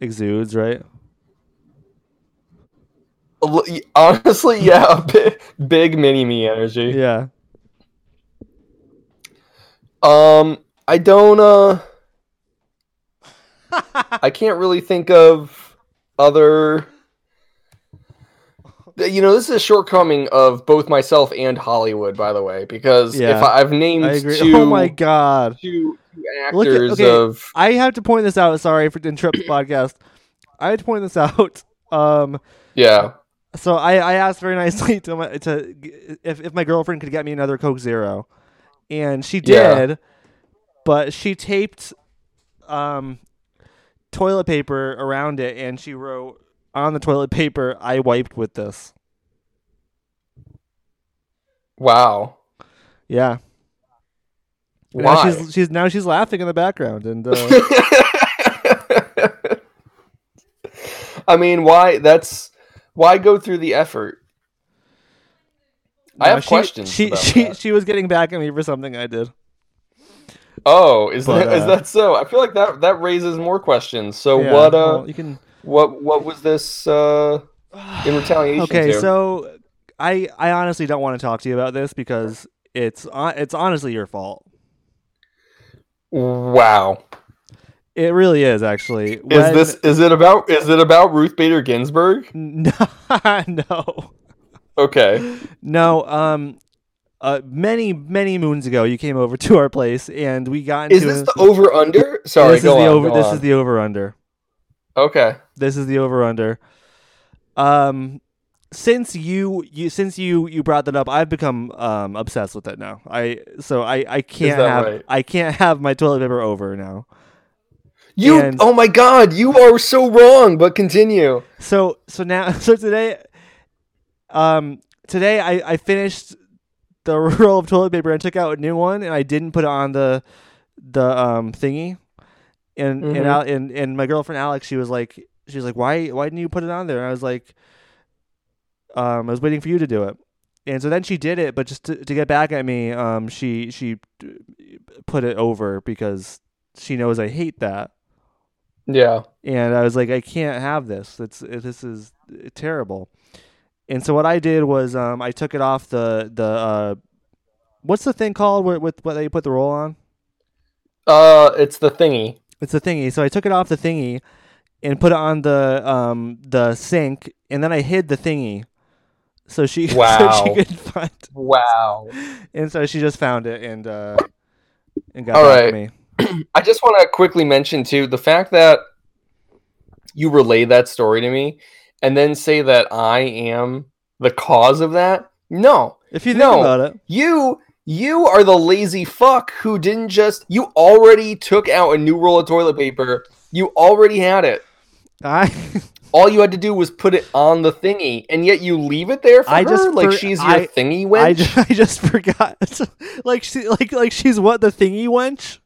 exudes, right? Honestly, yeah, big, big Mini-Me energy. Yeah. Um, I don't, uh, I can't really think of other, you know, this is a shortcoming of both myself and Hollywood, by the way, because yeah, if I, I've named I two, oh my God, two, two actors at, okay, of, I have to point this out. Sorry for the interrupt the podcast. I had to point this out. Um, yeah. So I, I asked very nicely to, my, to if, if my girlfriend could get me another Coke Zero. And she did, yeah. But she taped um, toilet paper around it, and she wrote on the toilet paper, "I wiped with this." Wow. Yeah. Why? Now she's, she's now she's laughing in the background, and uh... I mean, why? That's why go through the effort. No, I have she, questions. She about she that. She was getting back at me for something I did. Oh, is but, that uh, is that so? I feel like that, that raises more questions. So yeah, what uh well, you can... what what was this uh, in retaliation? Okay, to? so I I honestly don't want to talk to you about this because it's it's honestly your fault. Wow. It really is, actually. When... Is this is it about is it about Ruth Bader Ginsburg? No. No. Okay. No, um, uh, many, many moons ago, you came over to our place, and we got into... Is this a, the over-under? Sorry, this go, is the on, over, go This on. is the over-under. Okay. This is the over-under. Um, since you, you, since you, you brought that up, I've become um obsessed with it now. I so I, I can't have right? I can't have my toilet paper over now. You and, oh my God, you are so wrong. But continue. So so now so today. Um, today I, I finished the roll of toilet paper and took out a new one, and I didn't put it on the the um thingy. And mm-hmm. and, Al- and and my girlfriend Alex, she was like, she was like, why why didn't you put it on there? And I was like, um, I was waiting for you to do it. And so then she did it, but just to, to get back at me, um, she she put it over because she knows I hate that. Yeah. And I was like, I can't have this. It's this is terrible. And so what I did was um, I took it off the the uh, what's the thing called with what they put the roll on? Uh, it's the thingy. It's the thingy. So I took it off the thingy and put it on the um the sink, and then I hid the thingy so she wow. so she could find it. Wow. And so she just found it and uh and got All back right. to me. I just want to quickly mention too the fact that you relay that story to me and then say that I am the cause of that. No. If you think no, about it. You you are the lazy fuck who didn't just you already took out a new roll of toilet paper. You already had it. I All you had to do was put it on the thingy, and yet you leave it there for I her. Just like for, she's your I, thingy wench. I just, I just forgot. like she, like, like she's what the thingy wench.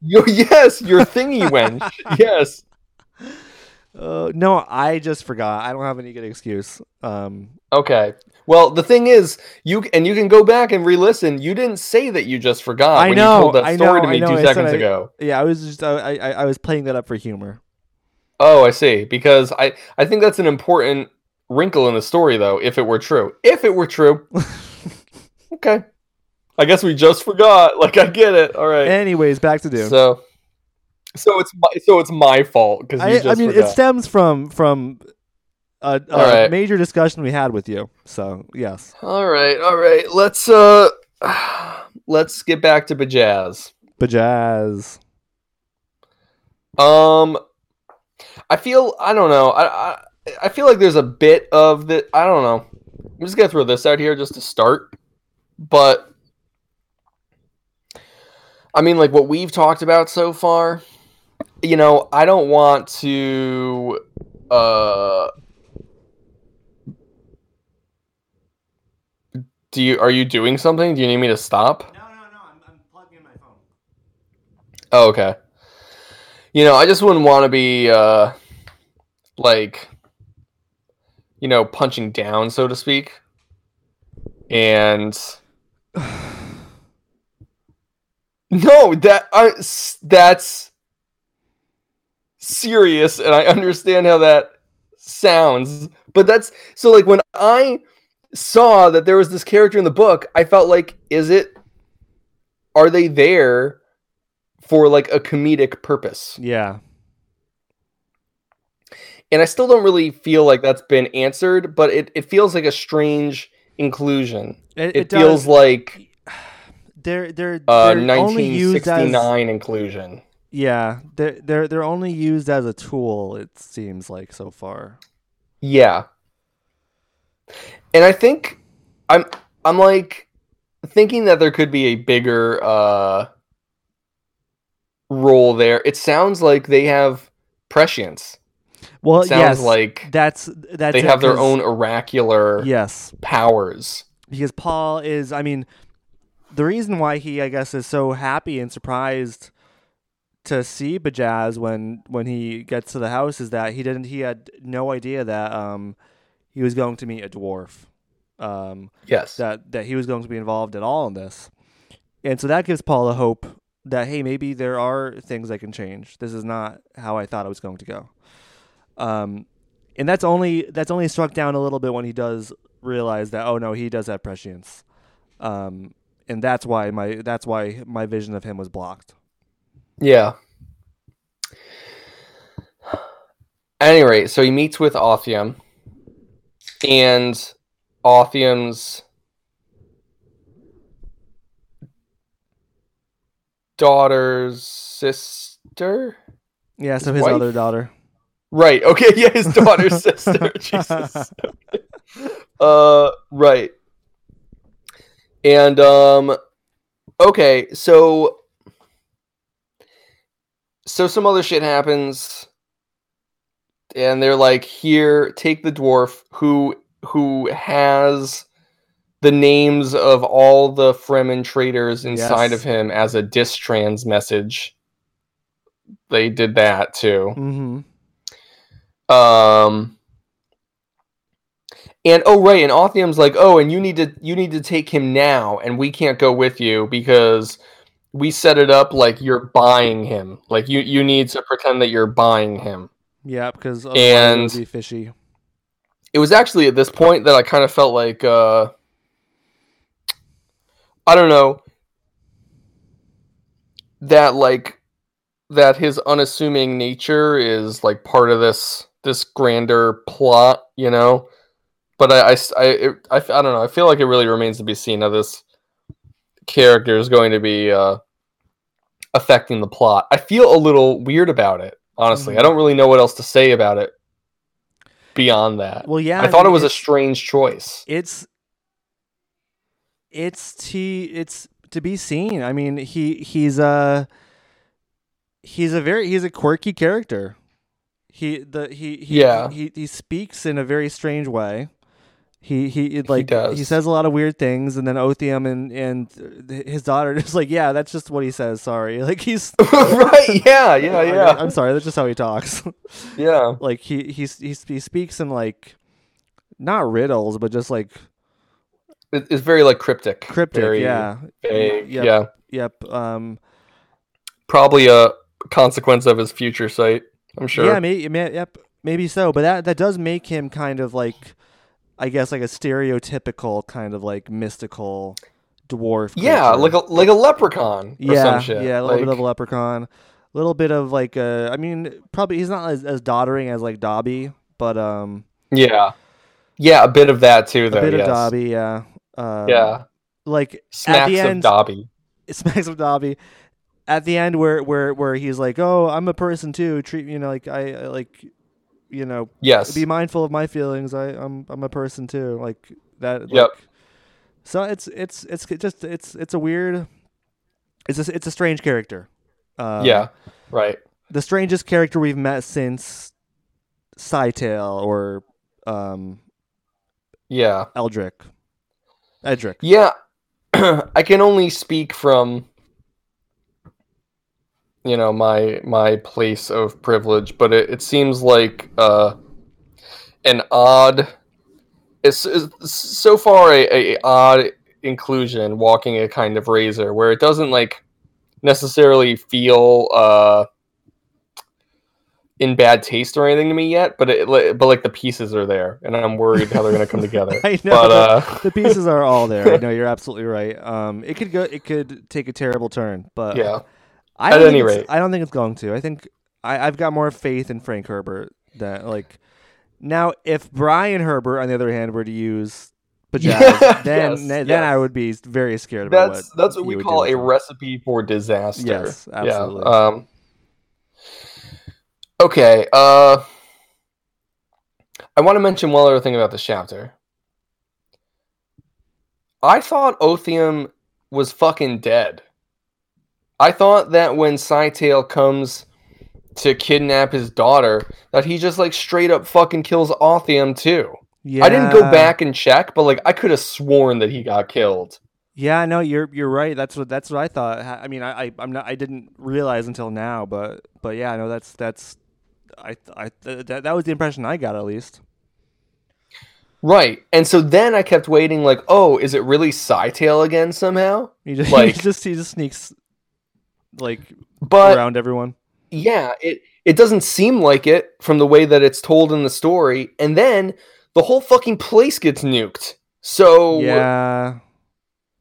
Your, yes, your thingy wench. Yes. Uh, no, I just forgot. I don't have any good excuse. Um, okay. Well, the thing is, you and you can go back and re-listen. You didn't say that you just forgot I when know, you told that I story know, to me two I seconds I, ago. Yeah, I was just I, I I was playing that up for humor. Oh, I see. Because I, I think that's an important wrinkle in the story, though, if it were true. If it were true. Okay. I guess we just forgot. Like, I get it. All right. Anyways, back to Dune. So so it's my, so it's my fault. because I, I mean, forgot. It stems from, from a, a right. major discussion we had with you. So, yes. All right. All right. Let's, uh, let's get back to Bijaz. Bijaz. Um... I feel I don't know I, I I feel like there's a bit of the I don't know I'm just gonna throw this out here just to start, but I mean, like, what we've talked about so far, you know, I don't want to uh do you are you doing something do you need me to stop? No no no I'm, I'm plugging in my phone. Oh, okay. You know, I just wouldn't want to be, uh, like, you know, punching down, so to speak. And no, that I, that's serious, and I understand how that sounds. But that's so. Like, when I saw that there was this character in the book, I felt like, is it? Are they there? For, like, a comedic purpose. Yeah. And I still don't really feel like that's been answered, but it, it feels like a strange inclusion. It, it, it feels does. like they're they're, uh, they're only used as nineteen sixty-nine inclusion. Yeah, they're they're they're only used as a tool. It seems like so far. Yeah. And I think I'm I'm like thinking that there could be a bigger. Uh, role there. It sounds like they have prescience. Well, it sounds yes, like that's that's they it, have their own oracular yes powers. Because Paul is, I mean, the reason why he, I guess, is so happy and surprised to see Bijaz when when he gets to the house is that he didn't he had no idea that um he was going to meet a dwarf. Um, yes, that that he was going to be involved at all in this, and so that gives Paul a hope. That, hey, maybe there are things I can change. This is not how I thought it was going to go. Um, and that's only that's only struck down a little bit when he does realize that, oh, no, he does have prescience. Um, and that's why my that's why my vision of him was blocked. Yeah. At any rate, so he meets with Otheym. And Otheym's daughter's sister? Yeah, so his Wife? other daughter. Right, okay, yeah, his daughter's sister. Jesus. Uh, right. And, um, okay, so, so some other shit happens, and they're like, here, take the dwarf who, who has... the names of all the Fremen traitors inside yes. of him as a distrans message. They did that too. Mm-hmm. Um, and oh right, and Otheym's like, oh, and you need to you need to take him now, and we can't go with you because we set it up like you're buying him. Like you you need to pretend that you're buying him. Yeah, because otherwise it would be fishy. It was actually at this point that I kind of felt like. Uh, I don't know, that, like, that his unassuming nature is like part of this this grander plot, you know. But I, I, I, I, I don't know. I feel like it really remains to be seen how this character is going to be uh, affecting the plot. I feel a little weird about it, honestly. Mm-hmm. I don't really know what else to say about it beyond that. Well, yeah, I, I thought it was a strange choice. It's it's to it's to be seen. I mean, he he's a he's a very he's a quirky character. He the he he yeah. he, he speaks in a very strange way. He he like he, does. he says a lot of weird things, and then Otheym and, and his daughter is like, yeah, that's just what he says. Sorry, like he's right, yeah, yeah, yeah. I'm sorry, that's just how he talks. Yeah, like he he he he speaks in like not riddles, but just like it's very like cryptic, cryptic, very yeah, vague, yep, yeah, yep. Um, probably a consequence of his future sight, I'm sure. Yeah, maybe, may, yep, maybe so. But that that does make him kind of like, I guess, like a stereotypical kind of like mystical dwarf creature. Yeah, like a like a leprechaun or yeah, some shit. Yeah, a little like, bit of a leprechaun. A little bit of like a, I mean, probably he's not as, as doddering as like Dobby, but um yeah. Yeah, a bit of that too though. A bit yes. of Dobby, yeah. Um, yeah. Like smacks at the end, of Dobby. Smacks of Dobby. At the end where where where he's like, "Oh, I'm a person too. Treat, you know, like I, I like you know, yes. be mindful of my feelings. I, I'm, I'm a person too." Like that. Yep. Like, so it's, it's, it's just, it's, it's a weird, it's a, it's a strange character. Uh, yeah. Right. The strangest character we've met since Scytale or, um, yeah, Eldrick. Edric. Yeah. I can only speak from, you know, my my place of privilege, but it, it seems like uh, an odd, it's, it's so far a, a odd inclusion, walking a kind of razor, where it doesn't like necessarily feel uh, in bad taste or anything to me yet, but it but like the pieces are there, and I'm worried how they're gonna come together. I know, but, uh... the pieces are all there. I know you're absolutely right. Um, it could go, it could take a terrible turn, but yeah. I At any rate, I don't think it's going to. I think I, I've got more faith in Frank Herbert that like now. If Brian Herbert, on the other hand, were to use Bijaz, yeah, then yes, then yes. I would be very scared about that's, what that's what we call a him. recipe for disaster. Yes, absolutely. Yeah, um, okay. Uh, I want to mention one other thing about this chapter. I thought Otheym was fucking dead. I thought that when Scytale comes to kidnap his daughter, that he just like straight up fucking kills Otheym too. Yeah. I didn't go back and check, but like I could have sworn that he got killed. Yeah, no, you're you're right. That's what that's what I thought. I mean, I, I I'm not I didn't realize until now, but but yeah, no, that's that's I I th- that, that was the impression I got at least. Right, and so then I kept waiting, like, oh, is it really Scytale again somehow? He just like, he just he just sneaks. Like but, around everyone. Yeah, it it doesn't seem like it from the way that it's told in the story, and then the whole fucking place gets nuked. So yeah,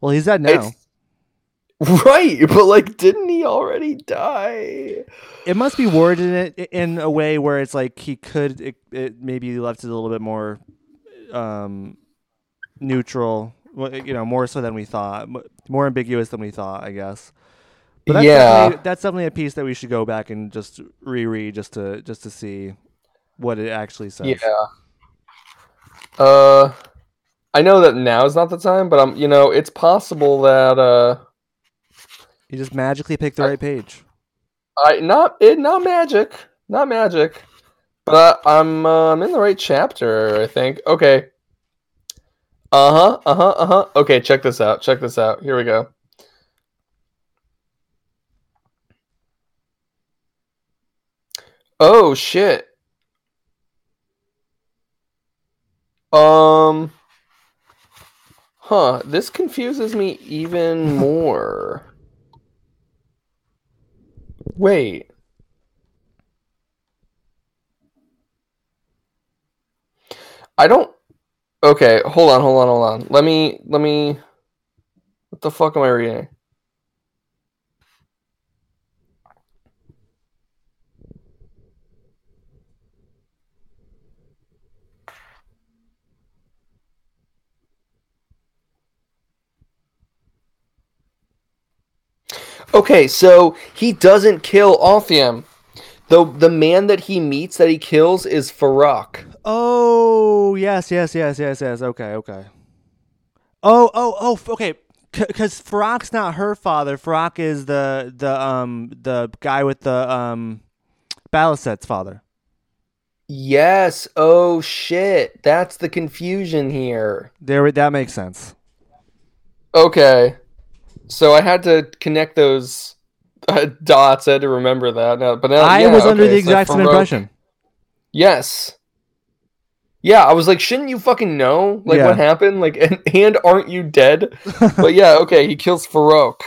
well, he's dead now, right? But like, didn't he already die? It must be worded in, in a way where it's like he could it, it maybe left it a little bit more um, neutral, you know, more so than we thought, more ambiguous than we thought, I guess. But that's yeah, definitely, that's definitely a piece that we should go back and just reread just to just to see what it actually says. Yeah. Uh, I know that now is not the time, but I'm you know it's possible that uh, you just magically picked the I, right page. I not it not magic, not magic, but I'm uh, I'm in the right chapter, I think. Okay. Uh huh. Uh huh. Uh huh. Okay, check this out. Check this out. Here we go. Oh shit. Um Huh, this confuses me even more. Wait. I don't Okay, hold on, hold on, hold on. Let me let me What the fuck am I reading? Okay, so he doesn't kill Otheym. The the man that he meets that he kills is Farok. Oh, yes, yes, yes, yes, yes. Okay, okay. Oh, oh, oh, okay. Because Farrak's not her father. Farok is the the um the guy with the um Baliset's father. Yes. Oh shit. That's the confusion here. There. That makes sense. Okay. So I had to connect those uh, dots. I had to remember that. No, but now, I yeah, was okay. under the it's exact like same Farok. Impression. Yes. Yeah, I was like, shouldn't you fucking know, like, yeah. what happened? Like, and, and aren't you dead? But yeah, okay, he kills Farok.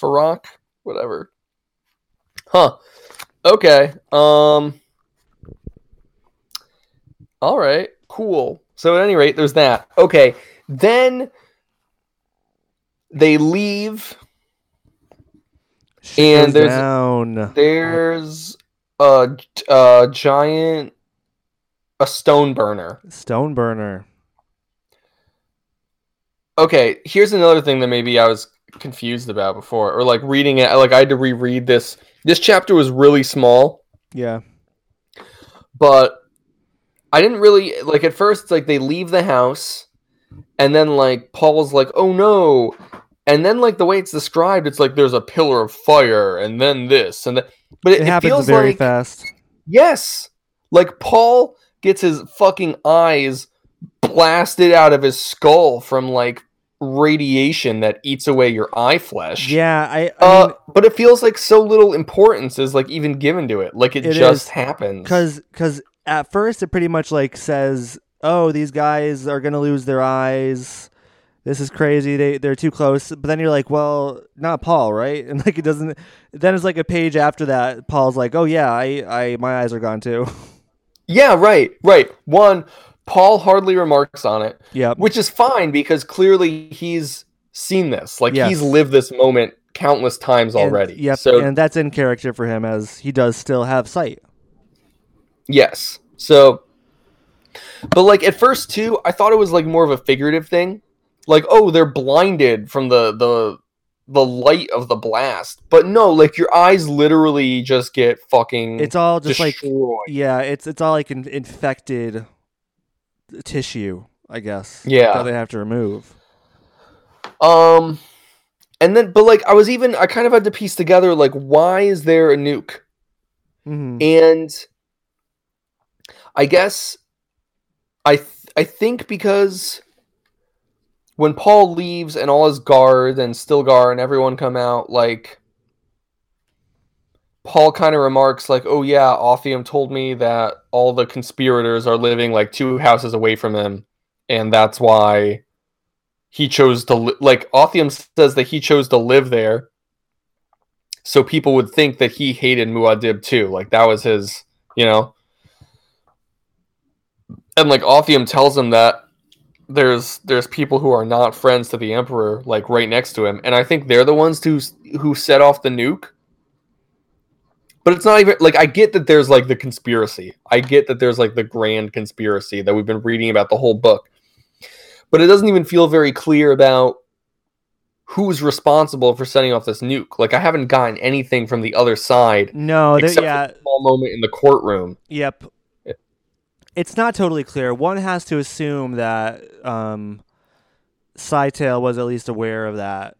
Farok? Whatever. Huh. Okay. Um. All right. Cool. So at any rate, there's that. Okay. Then they leave. She's and there's down. there's a, a giant... A stone burner. Stone burner. Okay, here's another thing that maybe I was confused about before, or like reading it. Like I had to reread this. This chapter was really small. Yeah. But I didn't really like. At first, it's like they leave the house, and then like Paul's like, "Oh no!" And then like the way it's described, it's like there's a pillar of fire, and then this, and that. But it, it happens it feels very like, fast. Yes, like Paul gets his fucking eyes blasted out of his skull from like radiation that eats away your eye flesh. Yeah, I. I uh, mean, but it feels like so little importance is like even given to it. Like it, it just is. happens. Because because at first it pretty much like says, "Oh, these guys are gonna lose their eyes. This is crazy. They they're too close." But then you're like, "Well, not Paul, right?" And like it doesn't. Then it's like a page after that. Paul's like, "Oh yeah, I I my eyes are gone too." Yeah, right, right. One, Paul hardly remarks on it, yeah, which is fine because clearly he's seen this. Like, yes. he's lived this moment countless times and, already. Yep, so, and that's in character for him as he does still have sight. Yes. So, but, like, at first, too, I thought it was, like, more of a figurative thing. Like, oh, they're blinded from the the the light of the blast, but no, like your eyes literally just get fucking it's all just destroyed. Like yeah it's it's all like an infected tissue, I guess, yeah, that they have to remove. Um and then but like I was even I kind of had to piece together like why is there a nuke? Mm-hmm. And I guess I th- I think because when Paul leaves and all his guard and Stilgar and everyone come out, like, Paul kind of remarks, like, oh yeah, Otheym told me that all the conspirators are living, like, two houses away from him, and that's why he chose to, li- like, Otheym says that he chose to live there, so people would think that he hated Muad'Dib too, like, that was his, you know? And, like, Otheym tells him that There's there's people who are not friends to the Emperor, like, right next to him. And I think they're the ones who, who set off the nuke. But it's not even... Like, I get that there's, like, the conspiracy. I get that there's, like, the grand conspiracy that we've been reading about the whole book. But it doesn't even feel very clear about who's responsible for setting off this nuke. Like, I haven't gotten anything from the other side. No, except yeah. for a small moment in the courtroom. Yep. It's not totally clear. One has to assume that um, Scytale was at least aware of that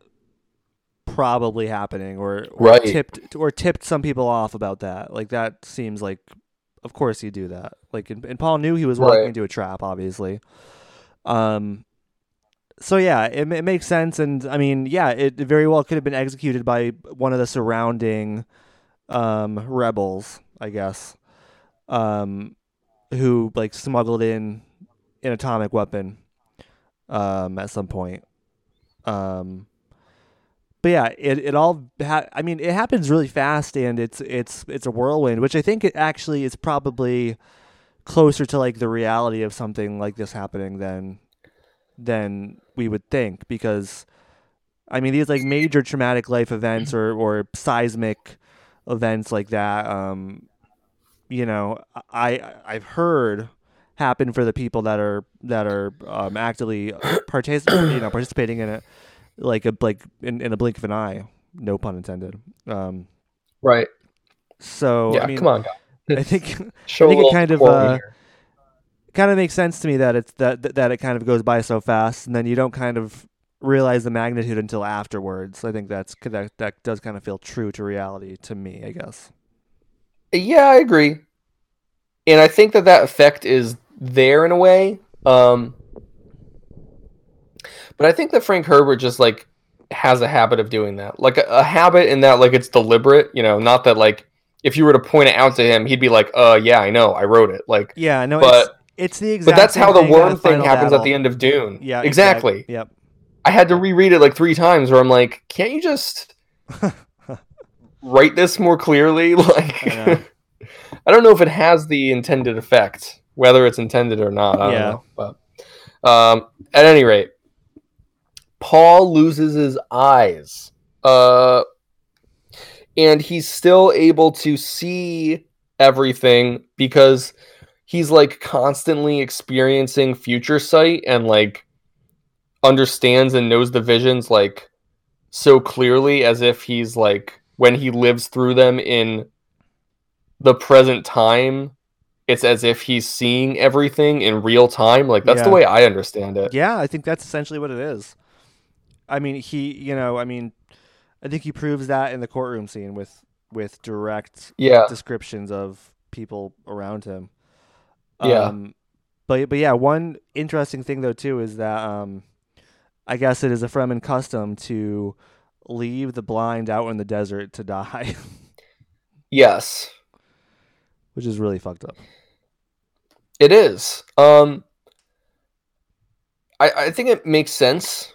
probably happening, or, or right. tipped or tipped some people off about that. Like that seems like, of course you do that. Like, and, and Paul knew he was walking right. into a trap, obviously. Um, so yeah, it, it makes sense, and I mean, yeah, it very well could have been executed by one of the surrounding um, rebels, I guess. Um. Who like smuggled in an atomic weapon um, at some point. Um, but yeah, it, it all, ha- I mean, it happens really fast, and it's, it's, it's a whirlwind, which I think it actually is probably closer to like the reality of something like this happening than, than we would think, because I mean, these like major traumatic life events or, or seismic events like that, um, you know, I I've heard happen for the people that are that are um, actively partic- you know participating in it, like a like in, in a blink of an eye. no pun intended. Um, right. So yeah, I mean, come on, guys. I think Show I think it kind of uh, kind of makes sense to me that it's that that it kind of goes by so fast, and then you don't kind of realize the magnitude until afterwards. I think that's that that does kind of feel true to reality to me, I guess. Yeah, I agree, and I think that that effect is there in a way. Um, but I think that Frank Herbert just like has a habit of doing that, like a, a habit in that like it's deliberate. You know, not that like. If you were to point it out to him, he'd be like, "Uh, yeah, I know, I wrote it." Like, yeah, no, but it's, it's the exact. But that's how the worm thing happens battle. At the end of Dune. Yeah, exactly. exactly. Yep. I had to reread it like three times, where I'm like, "Can't you just write this more clearly?" Like, I, know. I don't know if it has the intended effect, whether it's intended or not. I don't yeah. know. But um, at any rate, Paul loses his eyes. Uh. And he's still able to see everything because he's like constantly experiencing future sight and like understands and knows the visions like so clearly as if he's like when he lives through them in the present time, it's as if he's seeing everything in real time. Like that's yeah. the way I understand it. Yeah, I think that's essentially what it is. I mean, he, you know, I mean, I think he proves that in the courtroom scene with, with direct yeah. descriptions of people around him. Yeah. Um, but, but yeah, one interesting thing though, too, is that um, I guess it is a Fremen custom to leave the blind out in the desert to die. Yes. Which is really fucked up. It is. Um, I, I think it makes sense.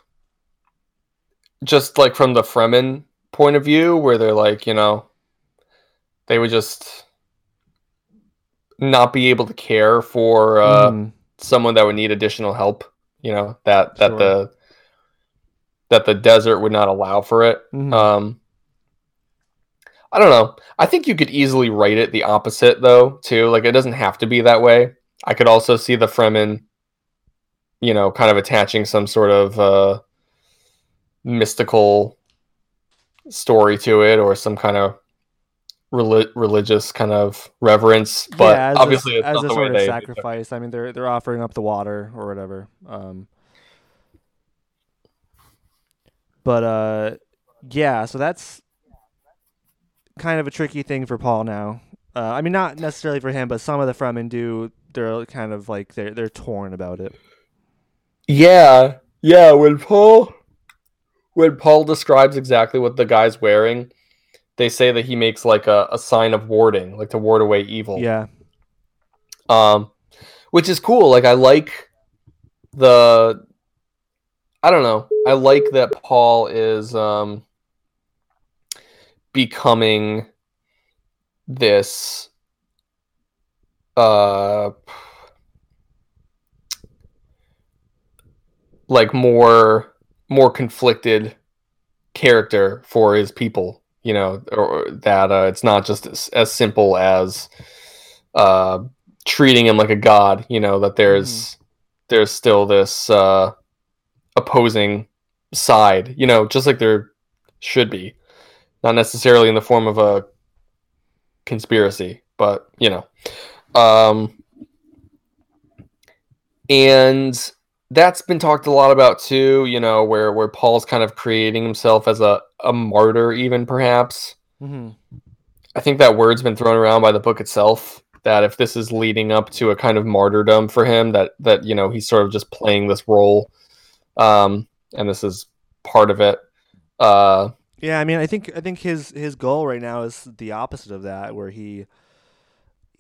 Just like from the Fremen point of view, where they're like, you know, they would just not be able to care for uh, mm. someone that would need additional help. You know that that sure. the that the desert would not allow for it. Mm-hmm. Um, I don't know. I think you could easily write it the opposite though, too. Like it doesn't have to be that way. I could also see the Fremen, you know, kind of attaching some sort of. Uh, mystical story to it or some kind of relig- religious kind of reverence, but yeah, obviously a, it's as not a the sort way of they sacrifice. I mean, they're they're offering up the water or whatever. Um, but uh, yeah, so that's kind of a tricky thing for Paul now. Uh, I mean, not necessarily for him, but some of the Fremen do. They're kind of like they're they're torn about it. Yeah, yeah. When Paul. When Paul describes exactly what the guy's wearing, they say that he makes like a, a sign of warding, like to ward away evil. Yeah. Um, which is cool. Like I like the, I don't know. I like that Paul is um, becoming this, uh, like more. more conflicted character for his people, you know, or that uh, it's not just as, as simple as uh, treating him like a god, you know, that there's, mm-hmm. there's still this uh, opposing side, you know, just like there should be, not necessarily in the form of a conspiracy, but you know, um, and that's been talked a lot about too, you know, where, where Paul's kind of creating himself as a, a martyr even perhaps. Mm-hmm. I think that word's been thrown around by the book itself, that if this is leading up to a kind of martyrdom for him, that, that, you know, he's sort of just playing this role. Um, and this is part of it. Uh, yeah. I mean, I think, I think his, his goal right now is the opposite of that, where he,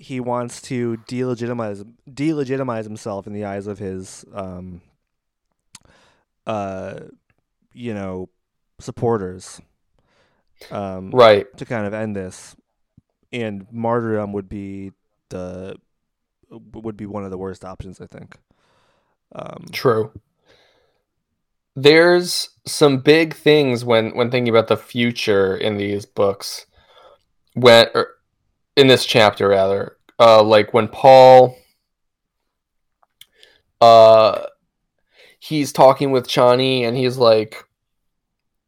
he wants to delegitimize delegitimize himself in the eyes of his, um, uh, you know, supporters, um, right? To kind of end this, and martyrdom would be the would be one of the worst options, I think. Um, True. There's some big things when when thinking about the future in these books, when. Or, in this chapter, rather, uh, like when Paul, uh, he's talking with Chani and he's like,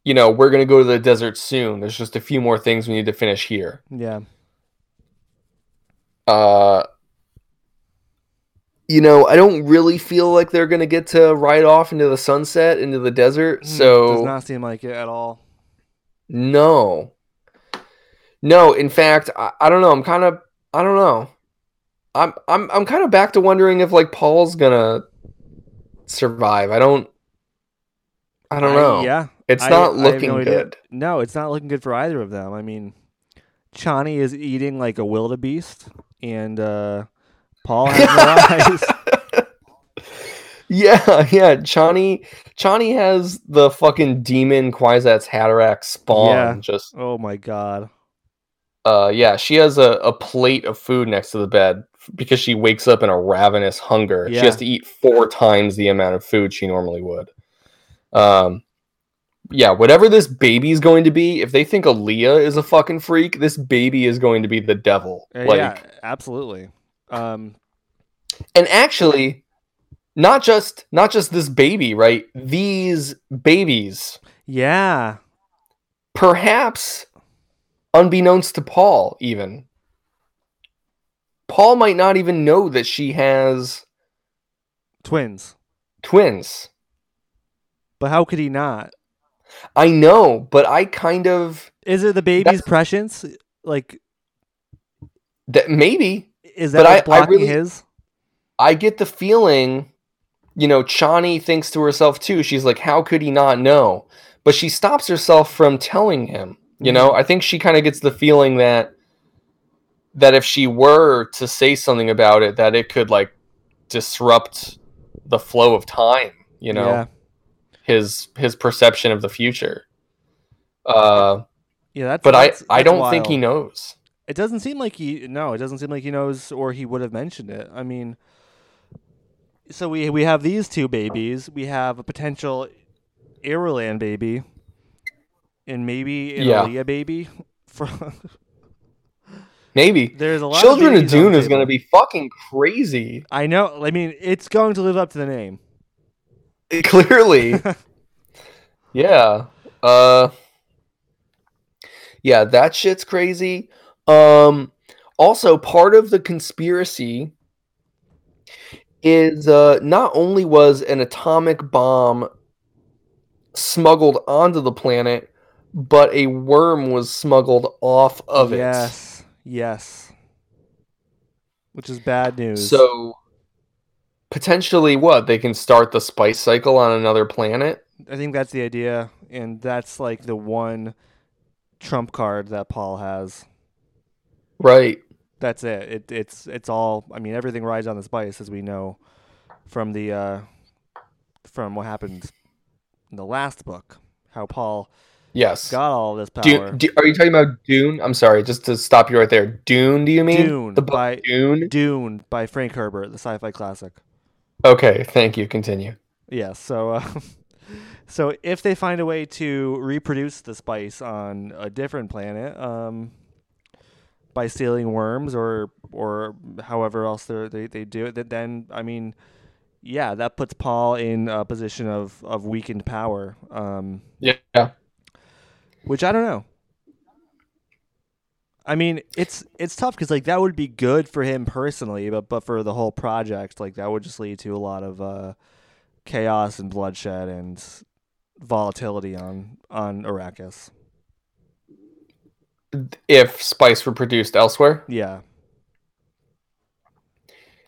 you know, we're going to go to the desert soon. There's just a few more things we need to finish here. Yeah. Uh, you know, I don't really feel like they're going to get to ride off into the sunset, into the desert. So it does not seem like it at all. No. No, in fact, I, I don't know. I'm kind of, I don't know. I'm, I'm, I'm kind of back to wondering if like Paul's gonna survive. I don't, I don't know. I, yeah, it's I, not looking no good. No, it's not looking good for either of them. I mean, Chani is eating like a wildebeest, and uh, Paul has no eyes. Yeah, yeah. Chani, Chani has the fucking demon Kwisatz Haderach spawn. Yeah. Just oh my god. Uh, yeah, she has a, a plate of food next to the bed because she wakes up in a ravenous hunger. Yeah. She has to eat four times the amount of food she normally would. Um, yeah, whatever this baby's going to be, if they think Alia is a fucking freak, this baby is going to be the devil. Uh, like, yeah, absolutely. Um, and actually, not just not just this baby, right? These babies. Yeah. Perhaps. Unbeknownst to Paul, even. Paul might not even know that she has... Twins. Twins. But how could he not? I know, but I kind of... Is it the baby's prescience? Like... That, maybe. Is that like blocking I really, his? I get the feeling, you know, Chani thinks to herself too. She's like, how could he not know? But she stops herself from telling him. You know, I think she kind of gets the feeling that that if she were to say something about it, that it could like disrupt the flow of time. You know, yeah. his his perception of the future. Uh, yeah, that's, but that's, I, I that's don't wild. think he knows. It doesn't seem like he no. It doesn't seem like he knows, or he would have mentioned it. I mean, so we we have these two babies. We have a potential Irulan baby. And maybe an yeah. Alia baby. From... maybe. There's a lot Children of, of Dune is going to be fucking crazy. I know. I mean, it's going to live up to the name. It, clearly. yeah. Uh, yeah, that shit's crazy. Um, also, part of the conspiracy is uh, not only was an atomic bomb smuggled onto the planet... But a worm was smuggled off of it. Yes, yes. Which is bad news. So, potentially what? They can start the spice cycle on another planet? I think that's the idea. And that's like the one trump card that Paul has. Right. That's it. it it's it's all, I mean, everything rides on the spice, as we know from the uh, from what happened in the last book. How Paul... Yes. Got all this power. Do, do, are you talking about Dune? I'm sorry, just to stop you right there. Dune, do you mean? Dune. The book by, Dune? Dune by Frank Herbert, the sci-fi classic. Okay, thank you. Continue. Yeah, so uh, so if they find a way to reproduce the spice on a different planet um, by stealing worms or or however else they, they do it, then, I mean, yeah, that puts Paul in a position of, of weakened power. Um, yeah. Which I don't know. I mean, it's it's tough because like that would be good for him personally, but but for the whole project, like that would just lead to a lot of uh, chaos and bloodshed and volatility on on Arrakis. If spice were produced elsewhere, yeah.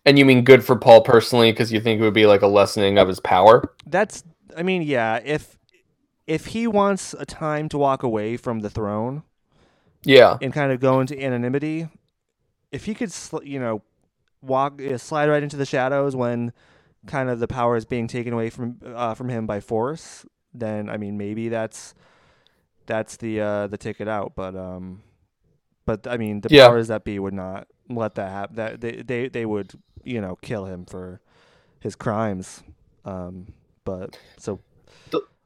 And you mean good for Paul personally because you think it would be like a lessening of his power? That's, I mean, yeah. If. If he wants a time to walk away from the throne, yeah, and kind of go into anonymity, if he could, sl- you know, walk uh, slide right into the shadows when kind of the power is being taken away from uh, from him by force, then I mean maybe that's that's the uh, the ticket out. But um, but I mean the yeah. powers that be would not let that happen. That they, they they would you know kill him for his crimes. Um, but so.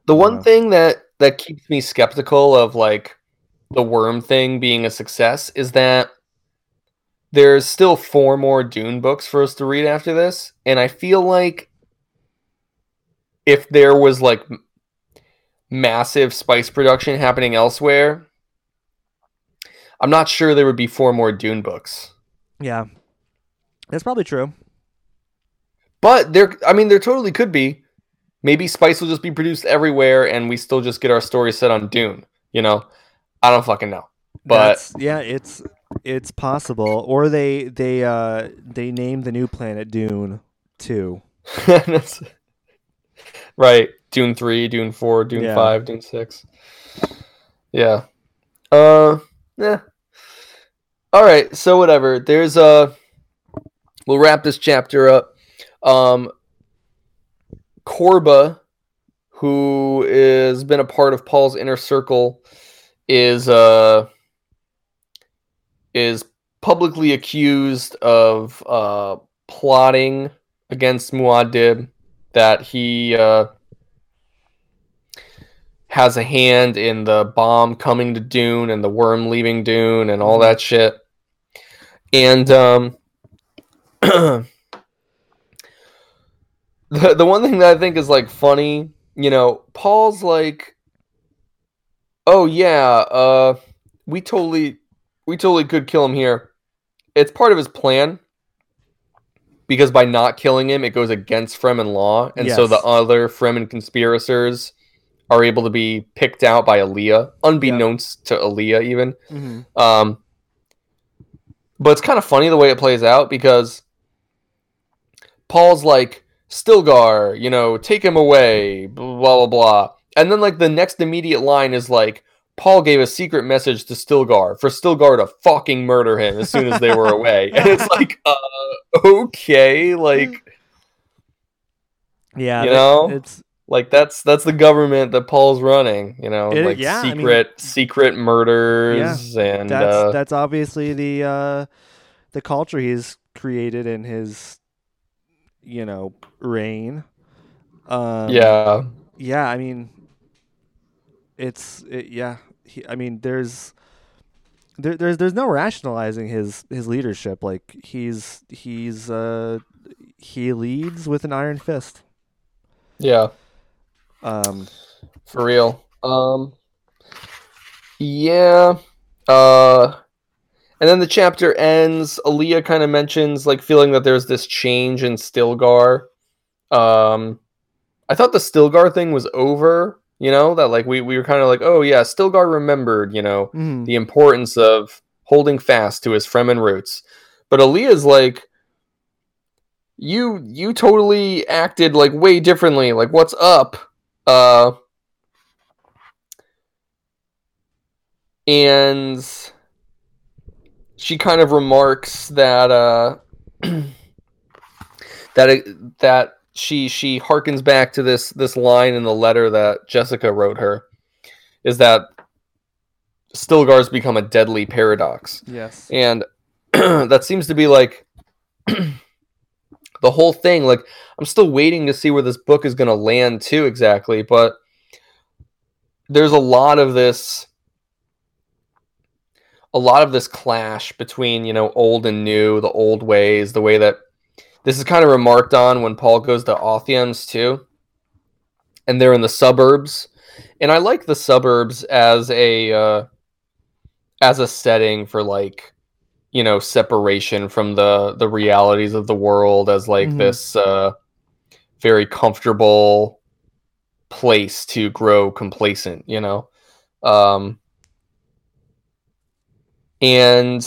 The one thing that, that keeps me skeptical of like the worm thing being a success is that there's still four more Dune books for us to read after this. And I feel like if there was like massive spice production happening elsewhere, I'm not sure there would be four more Dune books. Yeah, that's probably true. But there, I mean, there totally could be. Maybe spice will just be produced everywhere, and we still just get our story set on Dune. You know, I don't fucking know. But that's, yeah, it's it's possible. Or they they uh, they name the new planet Dune too. Right, Dune three, Dune four, Dune yeah. five, Dune six. Yeah. Uh. Yeah. All right. So whatever. There's a. Uh, we'll wrap this chapter up. Um, Korba, who has been a part of Paul's inner circle, is uh, is publicly accused of uh, plotting against Muad'Dib, that he uh, has a hand in the bomb coming to Dune and the worm leaving Dune and all that shit. And um The the one thing that I think is, like, funny, you know, Paul's like, oh, yeah, uh, we totally, we totally could kill him here. It's part of his plan, because by not killing him, it goes against Fremen law, and yes. so the other Fremen conspirators are able to be picked out by Alia, unbeknownst yeah. to Alia, even. Mm-hmm. Um, but it's kind of funny the way it plays out, because Paul's like, Stilgar, you know, take him away, blah, blah, blah. And then, like, the next immediate line is, like, Paul gave a secret message to Stilgar for Stilgar to fucking murder him as soon as they were away. And it's like, uh, okay, like... Yeah, you know? It's... Like, that's that's the government that Paul's running, you know? It, like, yeah, secret I mean, secret murders, yeah, and... That's, uh, that's obviously the uh, the culture he's created in his... you know, reign. Um, yeah. Yeah. I mean, it's, it, yeah. He, I mean, there's, there, there's, there's no rationalizing his, his leadership. Like he's, he's, uh, he leads with an iron fist. Yeah. Um, for real. Um, yeah. Uh, And then the chapter ends. Alia kind of mentions, like, feeling that there's this change in Stilgar. Um, I thought the Stilgar thing was over, you know? That, like, we, we were kind of like, oh, yeah, Stilgar remembered, you know, mm. the importance of holding fast to his Fremen roots. But Aaliyah's like, you you totally acted, like, way differently. Like, what's up? Uh, and... She kind of remarks that uh, that it, that she she harkens back to this this line in the letter that Jessica wrote her, is that Stilgar's become a deadly paradox. Yes, and that seems to be like the whole thing. Like, I'm still waiting to see where this book is going to land too exactly, but there's a lot of this. a lot of this clash between, you know, old and new, the old ways, the way that this is kind of remarked on when Paul goes to Otheym's too. And they're in the suburbs. And I like the suburbs as a, uh, as a setting for, like, you know, separation from the, the realities of the world as, like, mm-hmm. this, uh, very comfortable place to grow complacent, you know? Um, And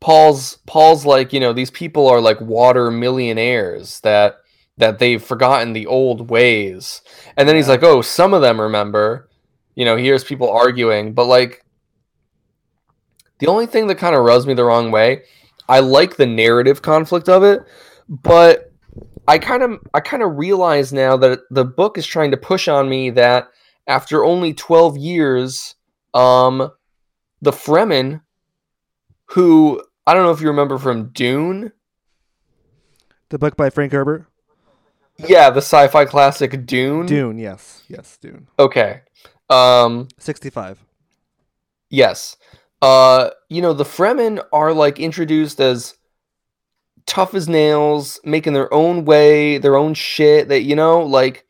Paul's Paul's like, you know, these people are like water millionaires that that they've forgotten the old ways. And then yeah. he's like, oh, some of them remember. You know, he hears people arguing. But, like, the only thing that kind of rubs me the wrong way, I like the narrative conflict of it, but I kind of I kind of realize now that the book is trying to push on me that after only twelve years, um the Fremen, who, I don't know if you remember from Dune. The book by Frank Herbert? Yeah, the sci-fi classic Dune. Dune, yes. Yes, Dune. Okay. Um, sixty-five. Yes. Uh, you know, the Fremen are, like, introduced as tough as nails, making their own way, their own shit, that, you know, like,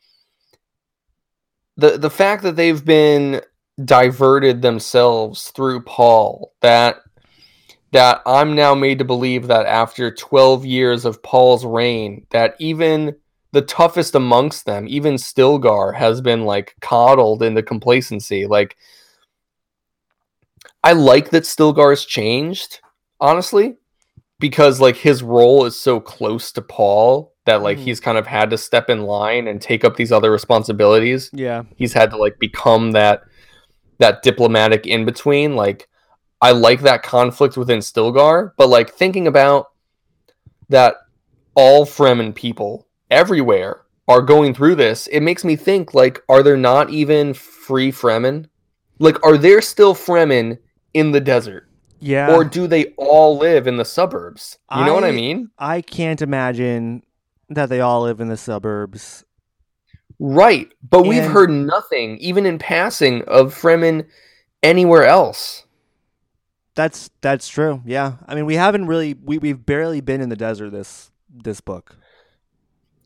the the fact that they've been diverted themselves through Paul, that that I'm now made to believe that after twelve years of Paul's reign, that even the toughest amongst them, even Stilgar, has been like coddled into complacency. Like, I like that Stilgar has changed, honestly, because like his role is so close to Paul that like mm. he's kind of had to step in line and take up these other responsibilities. Yeah, he's had to like become that that diplomatic in between. Like, I like that conflict within Stilgar, but like thinking about that, all Fremen people everywhere are going through this, it makes me think, like, are there not even free Fremen? Like, are there still Fremen in the desert? Yeah. Or do they all live in the suburbs? You I, know what I mean? I can't imagine that they all live in the suburbs. Right. But and... we've heard nothing, even in passing, of Fremen anywhere else. That's that's true. Yeah. I mean, we haven't really, we, we've barely been in the desert this this book.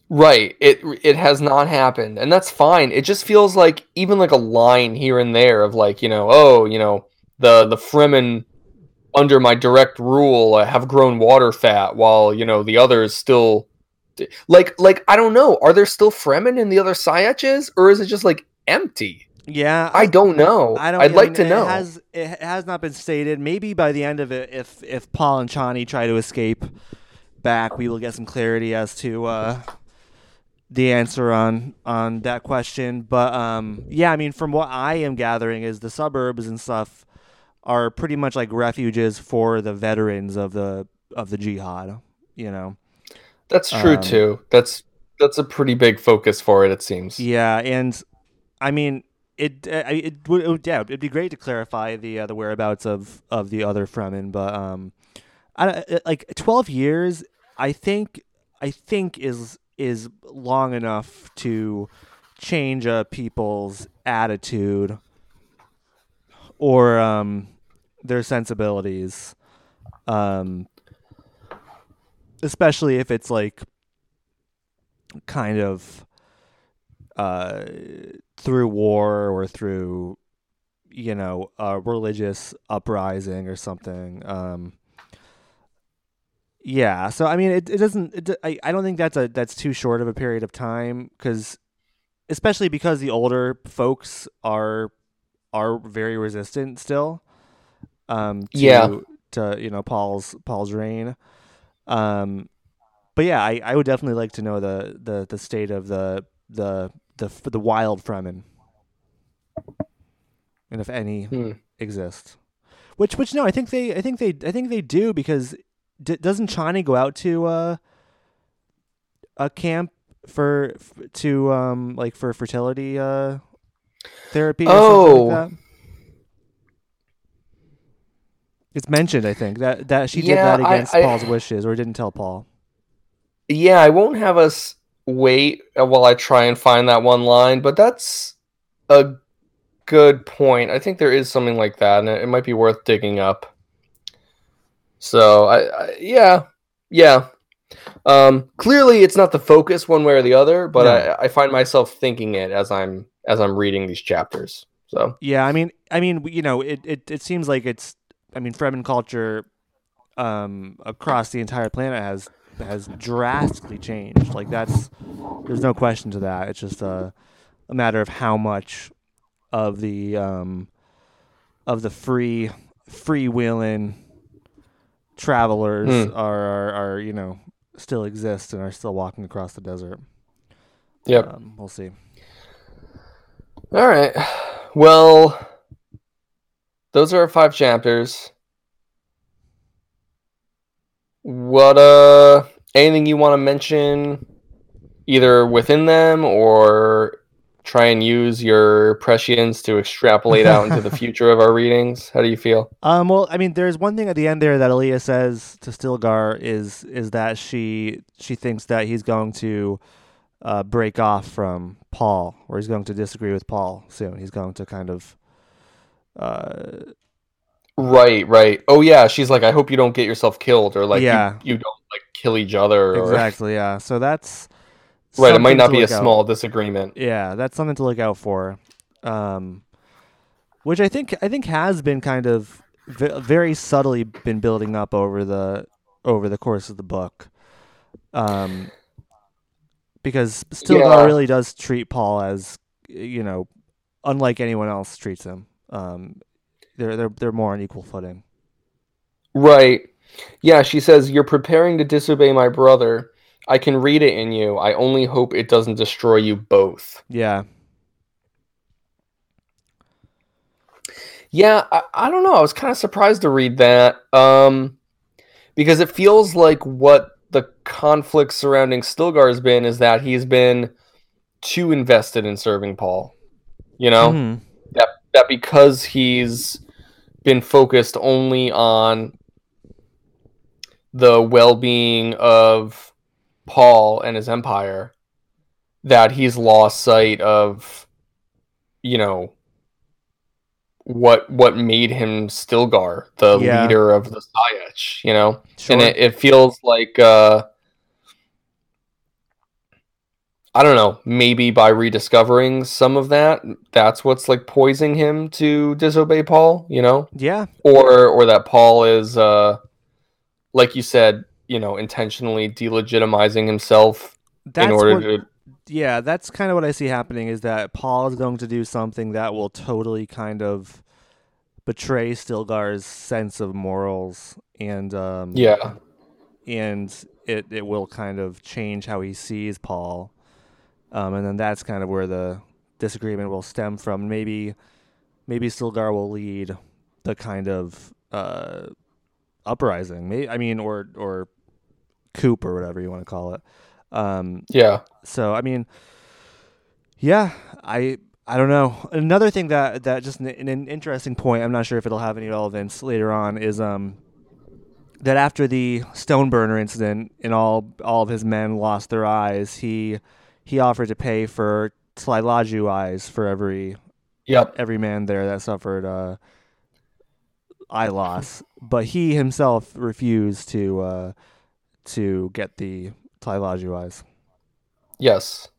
Right. It it has not happened. And that's fine. It just feels like even like a line here and there of like, you know, oh, you know, the, the Fremen under my direct rule uh, have grown water fat while, you know, the others still like, like, I don't know. Are there still Fremen in the other Sayaches, or is it just like empty? Yeah. I don't know. I don't, I'd I mean, like to it know. Has, it has not been stated. Maybe by the end of it, if, if Paul and Chani try to escape back, we will get some clarity as to, uh, the answer on on that question. But um yeah, I mean, from what I am gathering is the suburbs and stuff are pretty much like refuges for the veterans of the of the jihad, you know. That's true um, too. That's that's a pretty big focus for it, it seems. Yeah, and I mean, it it would it, it, yeah, it'd be great to clarify the uh, the whereabouts of of the other Fremen, but um I like twelve years, I think I think is is long enough to change a people's attitude or um, their sensibilities, um, especially if it's like kind of uh, through war or through, you know, a religious uprising or something. Um, Yeah, so I mean, it it doesn't. It, I I don't think that's a that's too short of a period of time, because, especially because the older folks are are very resistant still. Um. To, yeah. To you know Paul's Paul's reign. Um, but yeah, I, I would definitely like to know the, the, the state of the the the the wild Fremen, and if any hmm. exist. Which which no, I think they I think they I think they do, because. D- doesn't Chani go out to uh, a camp for f- to um like for fertility uh, therapy? Or oh, like that? It's mentioned. I think that that she yeah, did that against I, I, Paul's wishes, or didn't tell Paul. Yeah, I won't have us wait while I try and find that one line, but that's a good point. I think there is something like that, and it, it might be worth digging up. So, I, I yeah, yeah. Um, clearly, it's not the focus one way or the other, but no. I, I find myself thinking it as I'm as I'm reading these chapters. So yeah, I mean, I mean, you know, it it, it seems like it's. I mean, Fremen culture um, across the entire planet has has drastically changed. Like, that's there's no question to that. It's just a, a matter of how much of the um, of the free free willin'. Travelers hmm. are, are, are, you know, still exist and are still walking across the desert. Yep. Um, we'll see. All right. Well, those are our five chapters. What, uh, anything you want to mention either within them or try and use your prescience to extrapolate out into the future of our readings? How do you feel? Um, well, I mean, there's one thing at the end there that Alia says to Stilgar is is that she she thinks that he's going to uh, break off from Paul, or he's going to disagree with Paul soon. He's going to kind of... Uh, right, right. Oh, yeah, she's like, I hope you don't get yourself killed, or like, yeah. you, you don't like kill each other. Or... Exactly, yeah. So that's... Right, it might not be a small out. disagreement. Yeah, that's something to look out for, um, which I think I think has been kind of v- very subtly been building up over the over the course of the book, um, because Stilgar yeah. really does treat Paul as, you know, unlike anyone else treats him. Um, they're they're they're more on equal footing. Right. Yeah, she says, "You're preparing to disobey my brother. I can read it in you. I only hope it doesn't destroy you both." Yeah. Yeah, I, I don't know. I was kind of surprised to read that, um, because it feels like what the conflict surrounding Stilgar has been is that he's been too invested in serving Paul. You know? Mm-hmm. That, that because he's been focused only on the well-being of Paul and his empire, that he's lost sight of, you know, what what made him Stilgar, the yeah. leader of the Syach, you know? Sure. And it, it feels like, uh, I don't know, maybe by rediscovering some of that, that's what's like poising him to disobey Paul, you know? Yeah. Or, or that Paul is, uh, like you said, you know, intentionally delegitimizing himself that's in order what, to... Yeah, that's kind of what I see happening, is that Paul is going to do something that will totally kind of betray Stilgar's sense of morals, and um, yeah, and it, it will kind of change how he sees Paul, um, and then that's kind of where the disagreement will stem from. Maybe, maybe Stilgar will lead the kind of uh, uprising, maybe, I mean, or or. coup or whatever you want to call it. Um, yeah. So, I mean, yeah, I I don't know. Another thing that, that just an, an interesting point, I'm not sure if it'll have any relevance later on, is um that after the Stoneburner incident and all all of his men lost their eyes, he he offered to pay for Tleilaxu eyes for every yep. every man there that suffered uh, eye loss. But he himself refused to... Uh, to get the Tleilaxu eyes. Yes.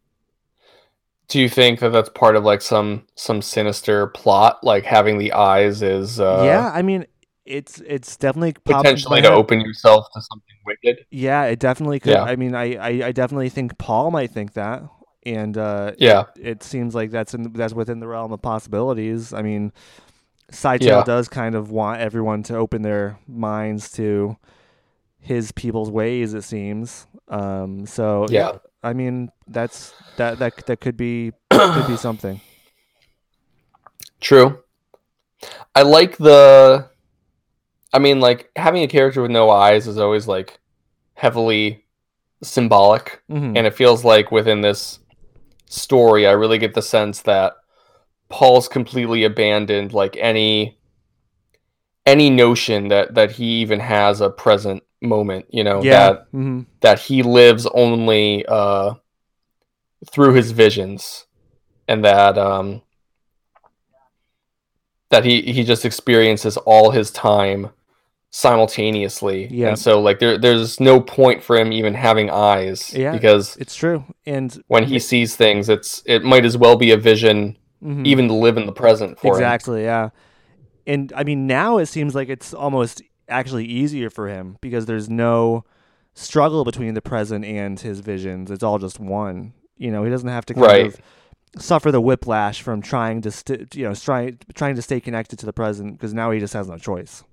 Do you think that that's part of like some some sinister plot, like having the eyes is uh, yeah, I mean, it's it's definitely potentially to open yourself to something wicked. Yeah, it definitely could. Yeah. I mean, I, I, I definitely think Paul might think that, and uh, yeah, it, it seems like that's in, that's within the realm of possibilities. I mean, Scytale yeah. does kind of want everyone to open their minds to his people's ways, it seems. Um, so yeah. yeah, I mean, that's that that that could be could be something. True. I like the. I mean, like having a character with no eyes is always like heavily symbolic, mm-hmm. and it feels like within this story, I really get the sense that Paul's completely abandoned like any any notion that that he even has a present moment, you know, yeah. that mm-hmm. that he lives only uh through his visions, and that um that he he just experiences all his time simultaneously, yeah. and so like there there's no point for him even having eyes, yeah, because it's true, and when he sees things, it's it might as well be a vision, mm-hmm. even to live in the present for exactly, him. Yeah. And I mean, now it seems like it's almost actually easier for him, because there's no struggle between the present and his visions. It's all just one, you know, he doesn't have to kind right. of suffer the whiplash from trying to, st- you know, trying, trying to stay connected to the present, because now he just has no choice.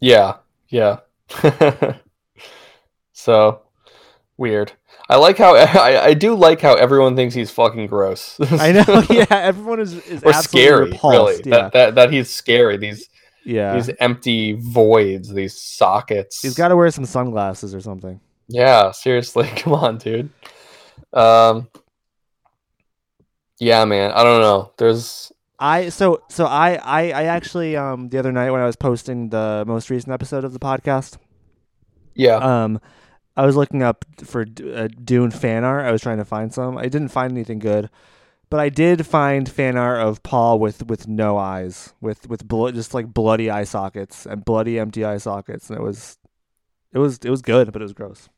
Yeah. Yeah. So weird. I like how, I, I do like how everyone thinks he's fucking gross. I know. Yeah. Everyone is, is or absolutely scary, repulsed. Really. Yeah. That, that, that he's scary. These, Yeah, these empty voids, these sockets. He's got to wear some sunglasses or something. Yeah, seriously, come on, dude. Um, yeah, man, I don't know. There's I so so I I I actually um the other night when I was posting the most recent episode of the podcast. Yeah. Um, I was looking up for uh, Dune fan art. I was trying to find some. I didn't find anything good. But I did find fan art of Paul with, with no eyes, with with blo- just like bloody eye sockets and bloody empty eye sockets, and it was, it was it was good, but it was gross.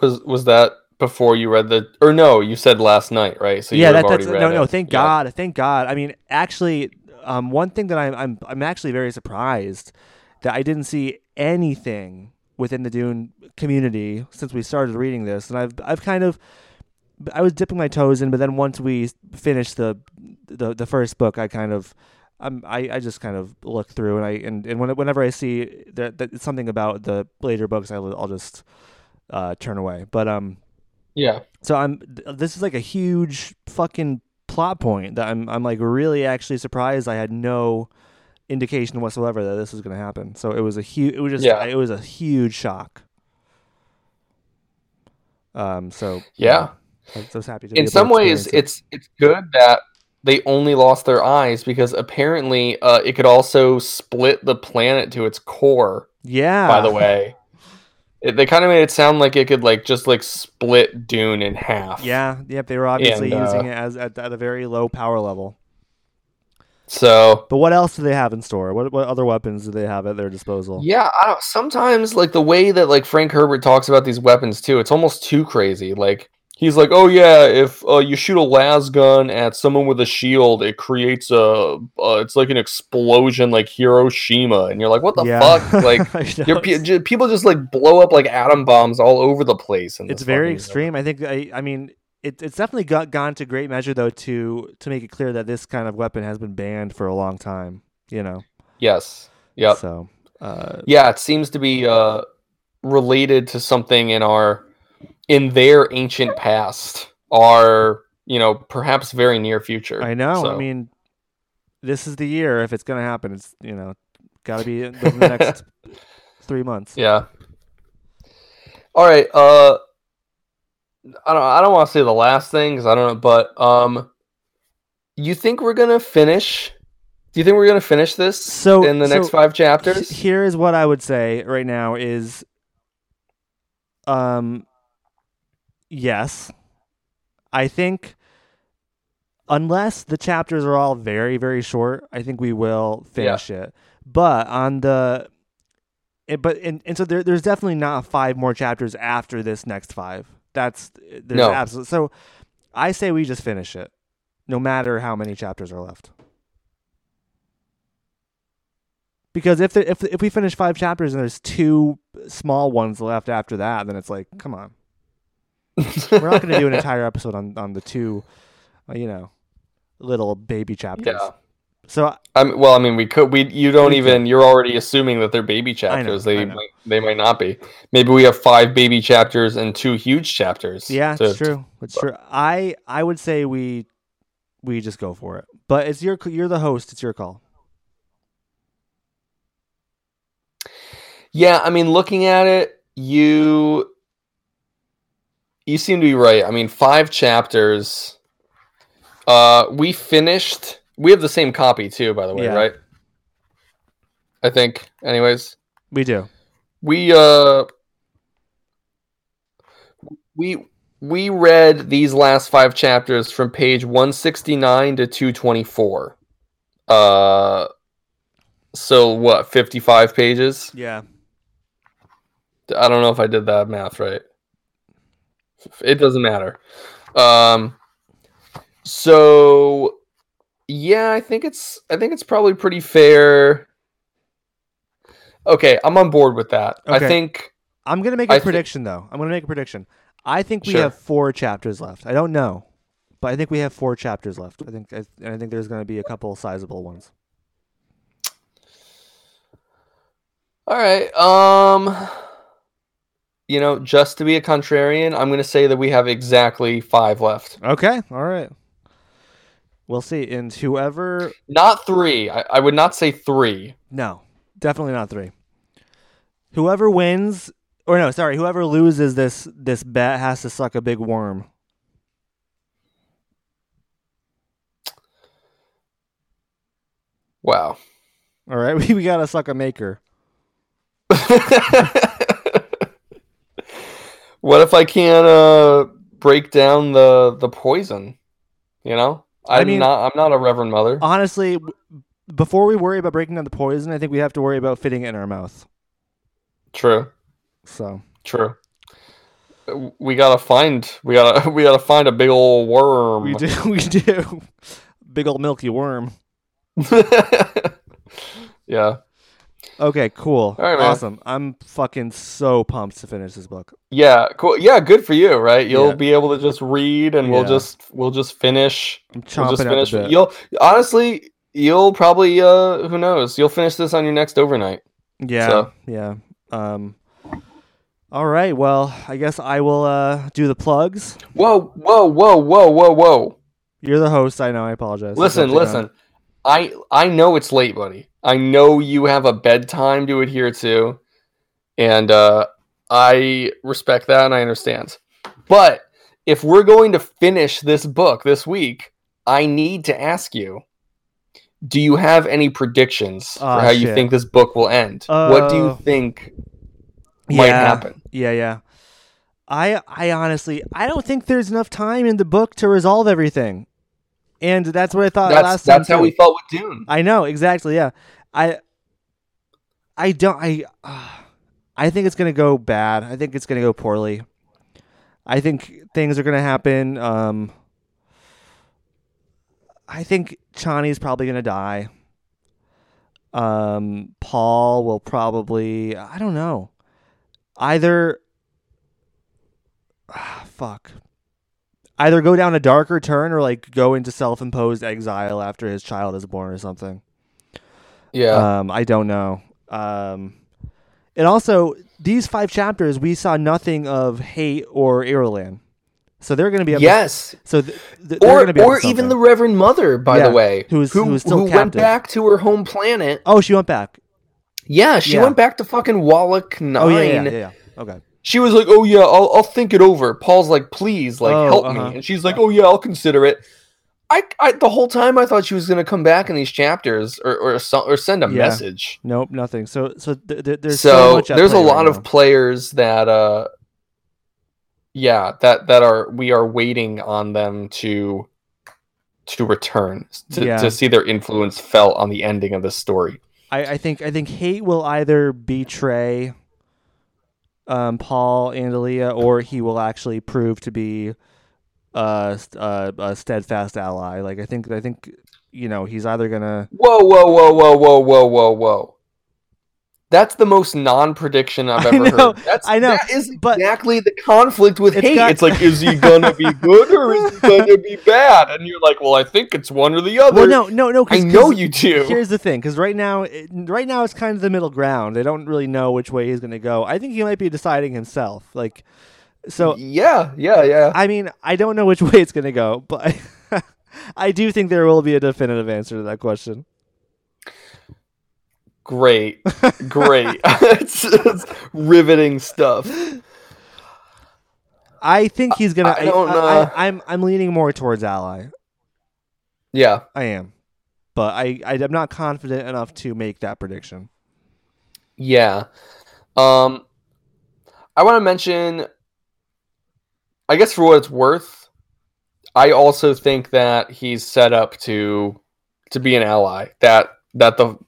Was was that before you read the, or no, you said last night, right? So you yeah, that, that's read no, it. no. Thank yeah. God, thank God. I mean, actually, um, one thing that I'm, I'm, I'm actually very surprised that I didn't see anything within the Dune community since we started reading this, and I've, I've kind of, I was dipping my toes in, but then once we finished the, the, the first book, I kind of. I'm, I, I just kind of look through, and I and, and whenever I see that, that it's something about the later books, I'll, I'll just uh, turn away. But um, yeah. So I'm. This is like a huge fucking plot point that I'm. I'm like really actually surprised. I had no indication whatsoever that this was going to happen. So it was a huge. It was just. Yeah. It was a huge shock. Um. So yeah. yeah I was happy to. In be able some to ways, it. it's it's good that. They only lost their eyes because apparently uh, it could also split the planet to its core. Yeah. By the way, it, they kind of made it sound like it could like just like split Dune in half. Yeah. Yep. They were obviously and, uh, using it as at, at a very low power level. So, but what else do they have in store? What what other weapons do they have at their disposal? Yeah, I don't, sometimes like the way that like Frank Herbert talks about these weapons too, it's almost too crazy. Like. He's like, oh yeah, if uh, you shoot a las gun at someone with a shield, it creates a, uh, it's like an explosion, like Hiroshima, and you're like, what the yeah. fuck? Like, you're, p- people just like blow up like atom bombs all over the place. In it's very extreme. Thing. I think. I, I mean, it, it's definitely got gone to great measure though to to make it clear that this kind of weapon has been banned for a long time. You know. Yes. Yeah. So. Uh, yeah, it seems to be uh, related to something in our. in their ancient past are, you know, perhaps very near future. I know. So. I mean, this is the year. If it's going to happen, it's, you know, got to be in the next three months. Yeah. All right. Uh, I don't, I don't want to say the last thing because I don't know, but um, you think we're going to finish... Do you think we're going to finish this so, in the so next five chapters? Here is what I would say right now is... um. Yes. I think unless the chapters are all very, very short, I think we will finish yeah. it. But on the it, but and, and so there, there's definitely not five more chapters after this next five. That's there's no. absolutely so I say we just finish it no matter how many chapters are left. Because if there, if if we finish five chapters and there's two small ones left after that, then it's like, come on. We're not going to do an entire episode on, on the two, uh, you know, little baby chapters. Yeah. So, I'm, well, I mean, we could. We you don't we even. Could. You're already assuming that they're baby chapters. Know, they might, they might not be. Maybe we have five baby chapters and two huge chapters. Yeah, to, it's true. It's true. I I would say we we just go for it. But it's your you're the host. It's your call. Yeah, I mean, looking at it, you. You seem to be right. I mean, five chapters. Uh, we finished. We have the same copy too, by the way, yeah. right? I think. Anyways, we do. We uh, we we read these last five chapters from page one sixty-nine to two twenty-four. Uh, so what? fifty-five pages. Yeah. I don't know if I did that math right. It doesn't matter. Um, so yeah, I think it's I think it's probably pretty fair. Okay, I'm on board with that. Okay. I think I'm gonna make a I prediction th- though. I'm gonna make a prediction. I think we sure. have four chapters left. I don't know, but I think we have four chapters left. I think I, and I think there's gonna be a couple sizable ones. All right. Um. You know, just to be a contrarian, I'm going to say that we have exactly five left. Okay. All right. We'll see. And whoever... Not three. I, I would not say three. No, definitely not three. Whoever wins... Or no, sorry. Whoever loses this this bet has to suck a big worm. Wow. All right. We, we got to suck a maker. What if I can't uh, break down the, the poison? You know, I'm I mean, not I'm not a Reverend Mother. Honestly, before we worry about breaking down the poison, I think we have to worry about fitting it in our mouth. True. So true. we gotta find we gotta we gotta find a big old worm. We do we do big old milky worm. Yeah. Okay, cool. All right, man. Awesome. I'm fucking so pumped to finish this book. Yeah, cool. Yeah, good for you, right? You'll yeah. be able to just read and yeah. we'll just we'll just finish. I'm chomping we'll just finish. At the bit. You'll honestly you'll probably uh who knows, you'll finish this on your next overnight. Yeah. So. Yeah. Um All right, well, I guess I will uh, do the plugs. Whoa, whoa, whoa, whoa, whoa, whoa. You're the host, I know, I apologize. Listen, listen. I I know it's late, buddy. I know you have a bedtime to adhere to, and uh, I respect that and I understand. But if we're going to finish this book this week, I need to ask you, do you have any predictions oh, for how shit. you think this book will end? Uh... What do you think might yeah, happen? Yeah, yeah. I I honestly I don't think there's enough time in the book to resolve everything. And that's what I thought that's, last that's time. That's how too. we felt with Dune. I know, exactly, yeah. I I don't I uh, I think it's going to go bad. I think it's going to go poorly. I think things are going to happen. Um I think Chani's probably going to die. Um Paul will probably I don't know. Either ah, fuck either go down a darker turn or like go into self-imposed exile after his child is born or something. Yeah. Um, I don't know. Um, and also these five chapters, we saw nothing of Hayt or Irulan. So they're going to be, up yes. To, so th- th- they're going to be, or even the Reverend Mother, by yeah, the way, who, is, who, who, is still who went back to her home planet. Oh, she went back. Yeah, she yeah. went back to fucking Wallach Nine. Oh, yeah, yeah, yeah, yeah. Okay. She was like, oh, yeah, I'll I'll think it over. Paul's like, please, like, oh, help uh-huh. me. And she's like, oh, yeah, I'll consider it. I, I the whole time I thought she was going to come back in these chapters or or, or send a yeah. message. Nope, nothing. So so th- th- there's so, so much there's a lot right of now. players that, uh, yeah, that, that are, we are waiting on them to to return, to, yeah. to see their influence felt on the ending of this story. I, I think I think Hayt will either betray um, Paul and Alia, or he will actually prove to be a, a, a steadfast ally. Like I think I think you know he's either gonna whoa whoa whoa whoa whoa whoa whoa whoa. That's the most non-prediction I've ever I know, heard. That's, I know. That is but exactly the conflict with Hayt. Got... It's like, is he gonna be good or is he gonna be bad? And you're like, well, I think it's one or the other. Well, no, no, no. Cause, I cause, know you do. Here's the thing, because right now, it, right now it's kind of the middle ground. They don't really know which way he's gonna go. I think he might be deciding himself. Like, so yeah, yeah, yeah. I mean, I don't know which way it's gonna go, but I, I do think there will be a definitive answer to that question. Great, great. It's, it's riveting stuff. I think he's gonna. I, I don't I, know. I, I'm I'm leaning more towards Ally. Yeah, I am, but I, I I'm not confident enough to make that prediction. Yeah, um, I want to mention, I guess for what it's worth, I also think that he's set up to to be an ally. That that the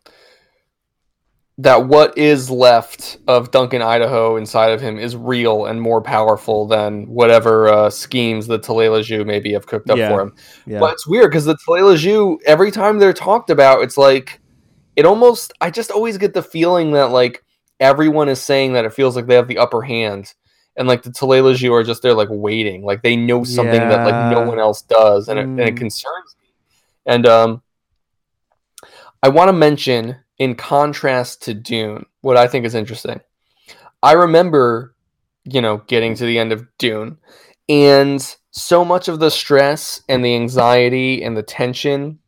that what is left of Duncan Idaho inside of him is real and more powerful than whatever uh, schemes the Tleilaxu maybe have cooked up yeah. for him. Yeah. But it's weird because the Tleilaxu, every time they're talked about, it's like, it almost, I just always get the feeling that like everyone is saying that it feels like they have the upper hand. And like the Tleilaxu are just there like waiting. Like they know something yeah. that like no one else does. And, mm. it, and it concerns me. And um, I want to mention, in contrast to Dune, what I think is interesting. I remember, you know, getting to the end of Dune, and so much of the stress and the anxiety and the tension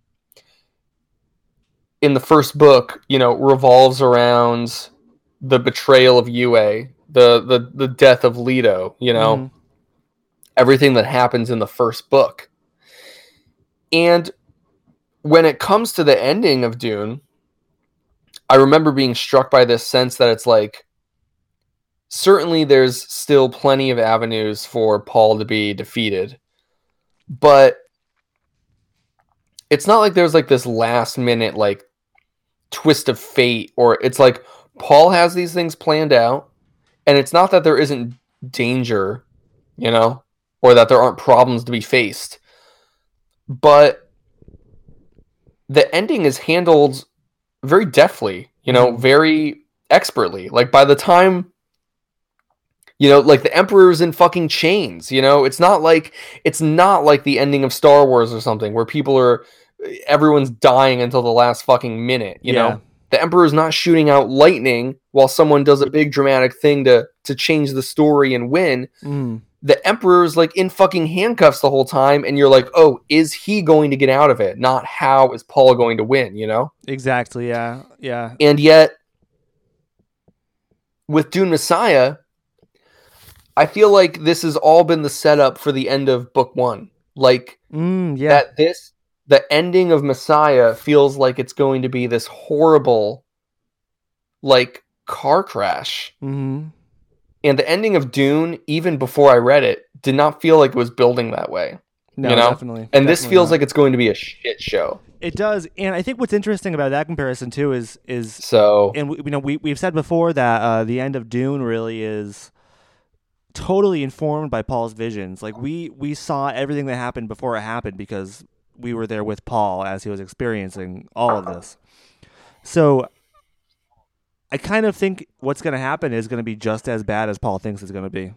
in the first book, you know, revolves around the betrayal of Yue, the the, the death of Leto, you know, mm-hmm. everything that happens in the first book. And when it comes to the ending of Dune, I remember being struck by this sense that it's like, certainly there's still plenty of avenues for Paul to be defeated, but it's not like there's like this last minute, like twist of fate, or it's like Paul has these things planned out, and it's not that there isn't danger you know, or that there aren't problems to be faced. But the ending is handled very deftly, you know, mm-hmm. very expertly. Like, by the time, you know, like, the Emperor's in fucking chains, you know? It's not like, it's not like the ending of Star Wars or something, where people are, everyone's dying until the last fucking minute, you yeah. know? The Emperor's not shooting out lightning while someone does a big dramatic thing to, to change the story and win. Mm. The Emperor's, like, in fucking handcuffs the whole time, and you're like, oh, is he going to get out of it? Not how is Paul going to win, you know? Exactly, yeah, yeah. And yet, with Dune Messiah, I feel like this has all been the setup for the end of book one. Like, mm, yeah. that this, the ending of Messiah feels like it's going to be this horrible, like, car crash. Mm-hmm. And the ending of Dune, even before I read it, did not feel like it was building that way. No, you know? definitely. And definitely this feels not. like it's going to be a shit show. It does. And I think what's interesting about that comparison, too, is... is so... And, we, you know, we, we've said before that uh, the end of Dune really is... totally informed by Paul's visions. Like, we we saw everything that happened before it happened because we were there with Paul as he was experiencing all of this. So I kind of think what's going to happen is going to be just as bad as Paul thinks it's going to be.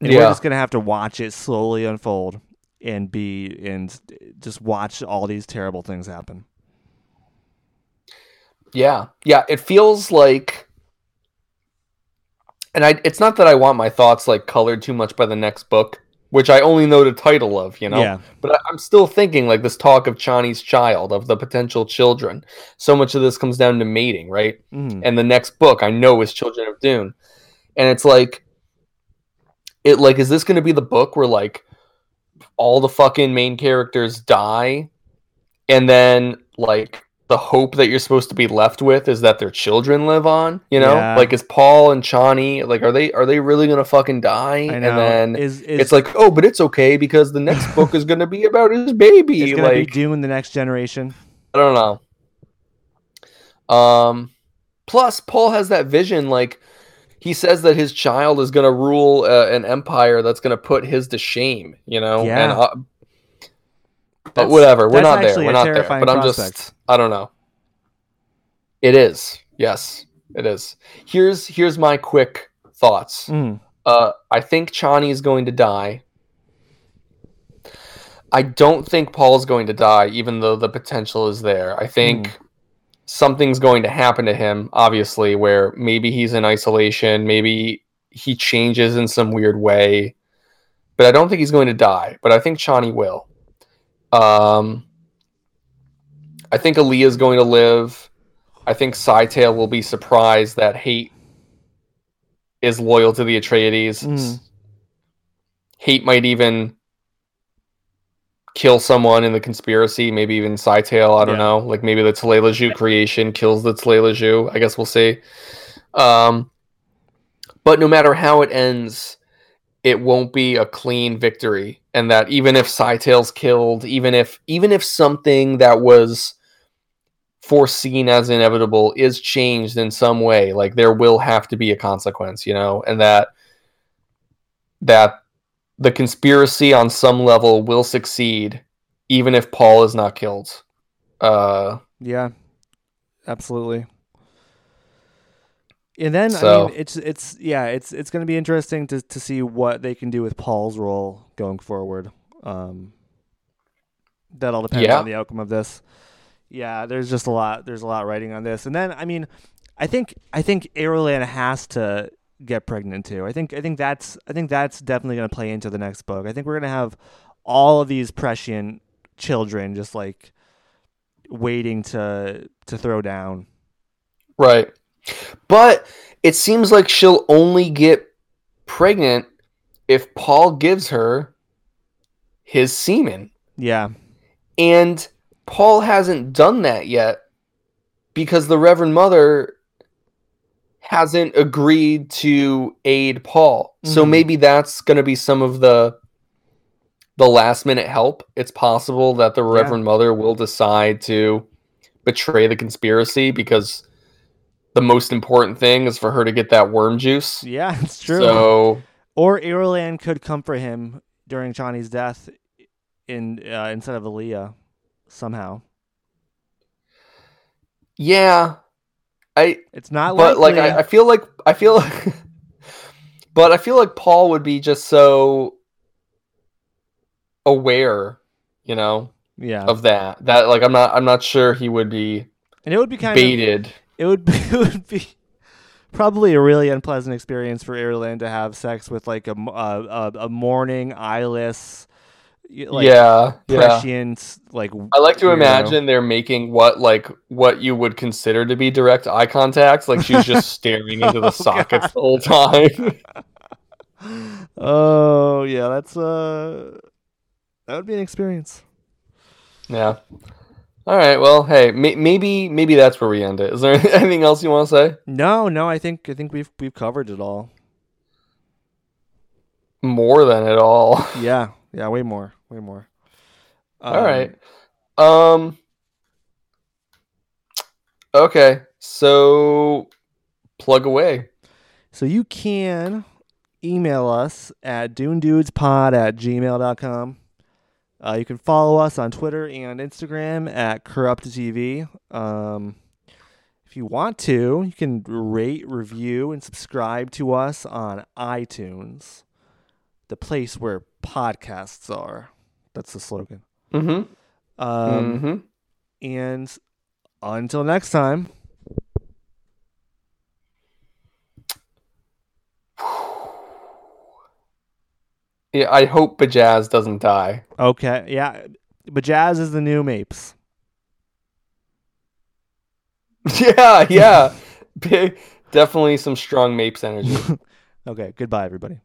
And yeah. we're just going to have to watch it slowly unfold and be and just watch all these terrible things happen. Yeah. Yeah, it feels like... And I, it's not that I want my thoughts, like, colored too much by the next book, which I only know the title of, you know? Yeah. But I, I'm still thinking, like, this talk of Chani's child, of the potential children. So much of this comes down to mating, right? Mm. And the next book I know is Children of Dune. And it's like, it like, is this going to be the book where, like, all the fucking main characters die? And then, like... the hope that you're supposed to be left with is that their children live on, you know, yeah. like, is Paul and Chani, like, are they, are they really going to fucking die? And then is, is... it's like, oh, but it's okay because the next book is going to be about his baby. It's going to be Dune, the next generation. I don't know. Um, plus Paul has that vision. Like, he says that his child is going to rule uh, an empire that's going to put his to shame, you know? Yeah. And, uh, But that's, whatever, we're not there. We're not there. But I'm prospect. just, I don't know. It is, yes, it is. Here's here's my quick thoughts. Mm. Uh, I think Chani is going to die. I don't think Paul's going to die, even though the potential is there. I think mm. something's going to happen to him, obviously, where maybe he's in isolation, maybe he changes in some weird way. But I don't think he's going to die. But I think Chani will. Um, I think Alia is going to live. I think Scytale will be surprised that Hayt is loyal to the Atreides. Mm. Hayt might even kill someone in the conspiracy. Maybe even Scytale. I don't yeah. know. Like, maybe the Tleilaxu creation kills the Tleilaxu. I guess we'll see. Um, but no matter how it ends, it won't be a clean victory. And that even if Scytale's killed, even if even if something that was foreseen as inevitable is changed in some way, like, there will have to be a consequence, you know, and that that the conspiracy on some level will succeed even if Paul is not killed. Uh, yeah, absolutely. And then so. I mean, it's it's yeah, it's it's going to be interesting to to see what they can do with Paul's role going forward. Um, that all depends yeah. on the outcome of this. Yeah, there's just a lot. There's a lot writing on this. And then I mean, I think I think Irulan has to get pregnant too. I think I think that's I think that's definitely going to play into the next book. I think we're going to have all of these prescient children just like waiting to to throw down. Right. But it seems like she'll only get pregnant if Paul gives her his semen. Yeah. And Paul hasn't done that yet because the Reverend Mother hasn't agreed to aid Paul. Mm-hmm. So maybe that's going to be some of the the last minute help. It's possible that the Reverend yeah. Mother will decide to betray the conspiracy because... the most important thing is for her to get that worm juice. Yeah, it's true. So Or Irulan could comfort him during Chani's death in uh, instead of Alia somehow. Yeah. I It's not but likely. like I, I feel like I feel like but I feel like Paul would be just so aware, you know, yeah, of that. That like I'm not I'm not sure he would be and it would be kind baited. Of it would be, it would be probably a really unpleasant experience for Irulan to have sex with like a a, a mourning, eyeless, like yeah, prescient, yeah. like. I like to imagine know. they're making what like what you would consider to be direct eye contact. Like she's just staring into the oh, sockets God. the whole time. Oh yeah, that's uh, that would be an experience. Yeah. All right. Well, hey, may- maybe maybe that's where we end it. Is there anything else you want to say? No, no. I think I think we've we've covered it all. More than it all. Yeah. Yeah. Way more. Way more. Um, all right. Um. Okay. So, plug away. So you can email us at dune dudes pod at gmail dot com. Uh, you can follow us on Twitter and Instagram at Corrupt T V. Um, if you want to, you can rate, review, and subscribe to us on iTunes, the place where podcasts are. That's the slogan. Mm-hmm. Um, mm-hmm. And until next time. Yeah, I hope Bijaz doesn't die. Okay, yeah. Bijaz is the new Mapes. Yeah, yeah. Definitely some strong Mapes energy. Okay, goodbye, everybody.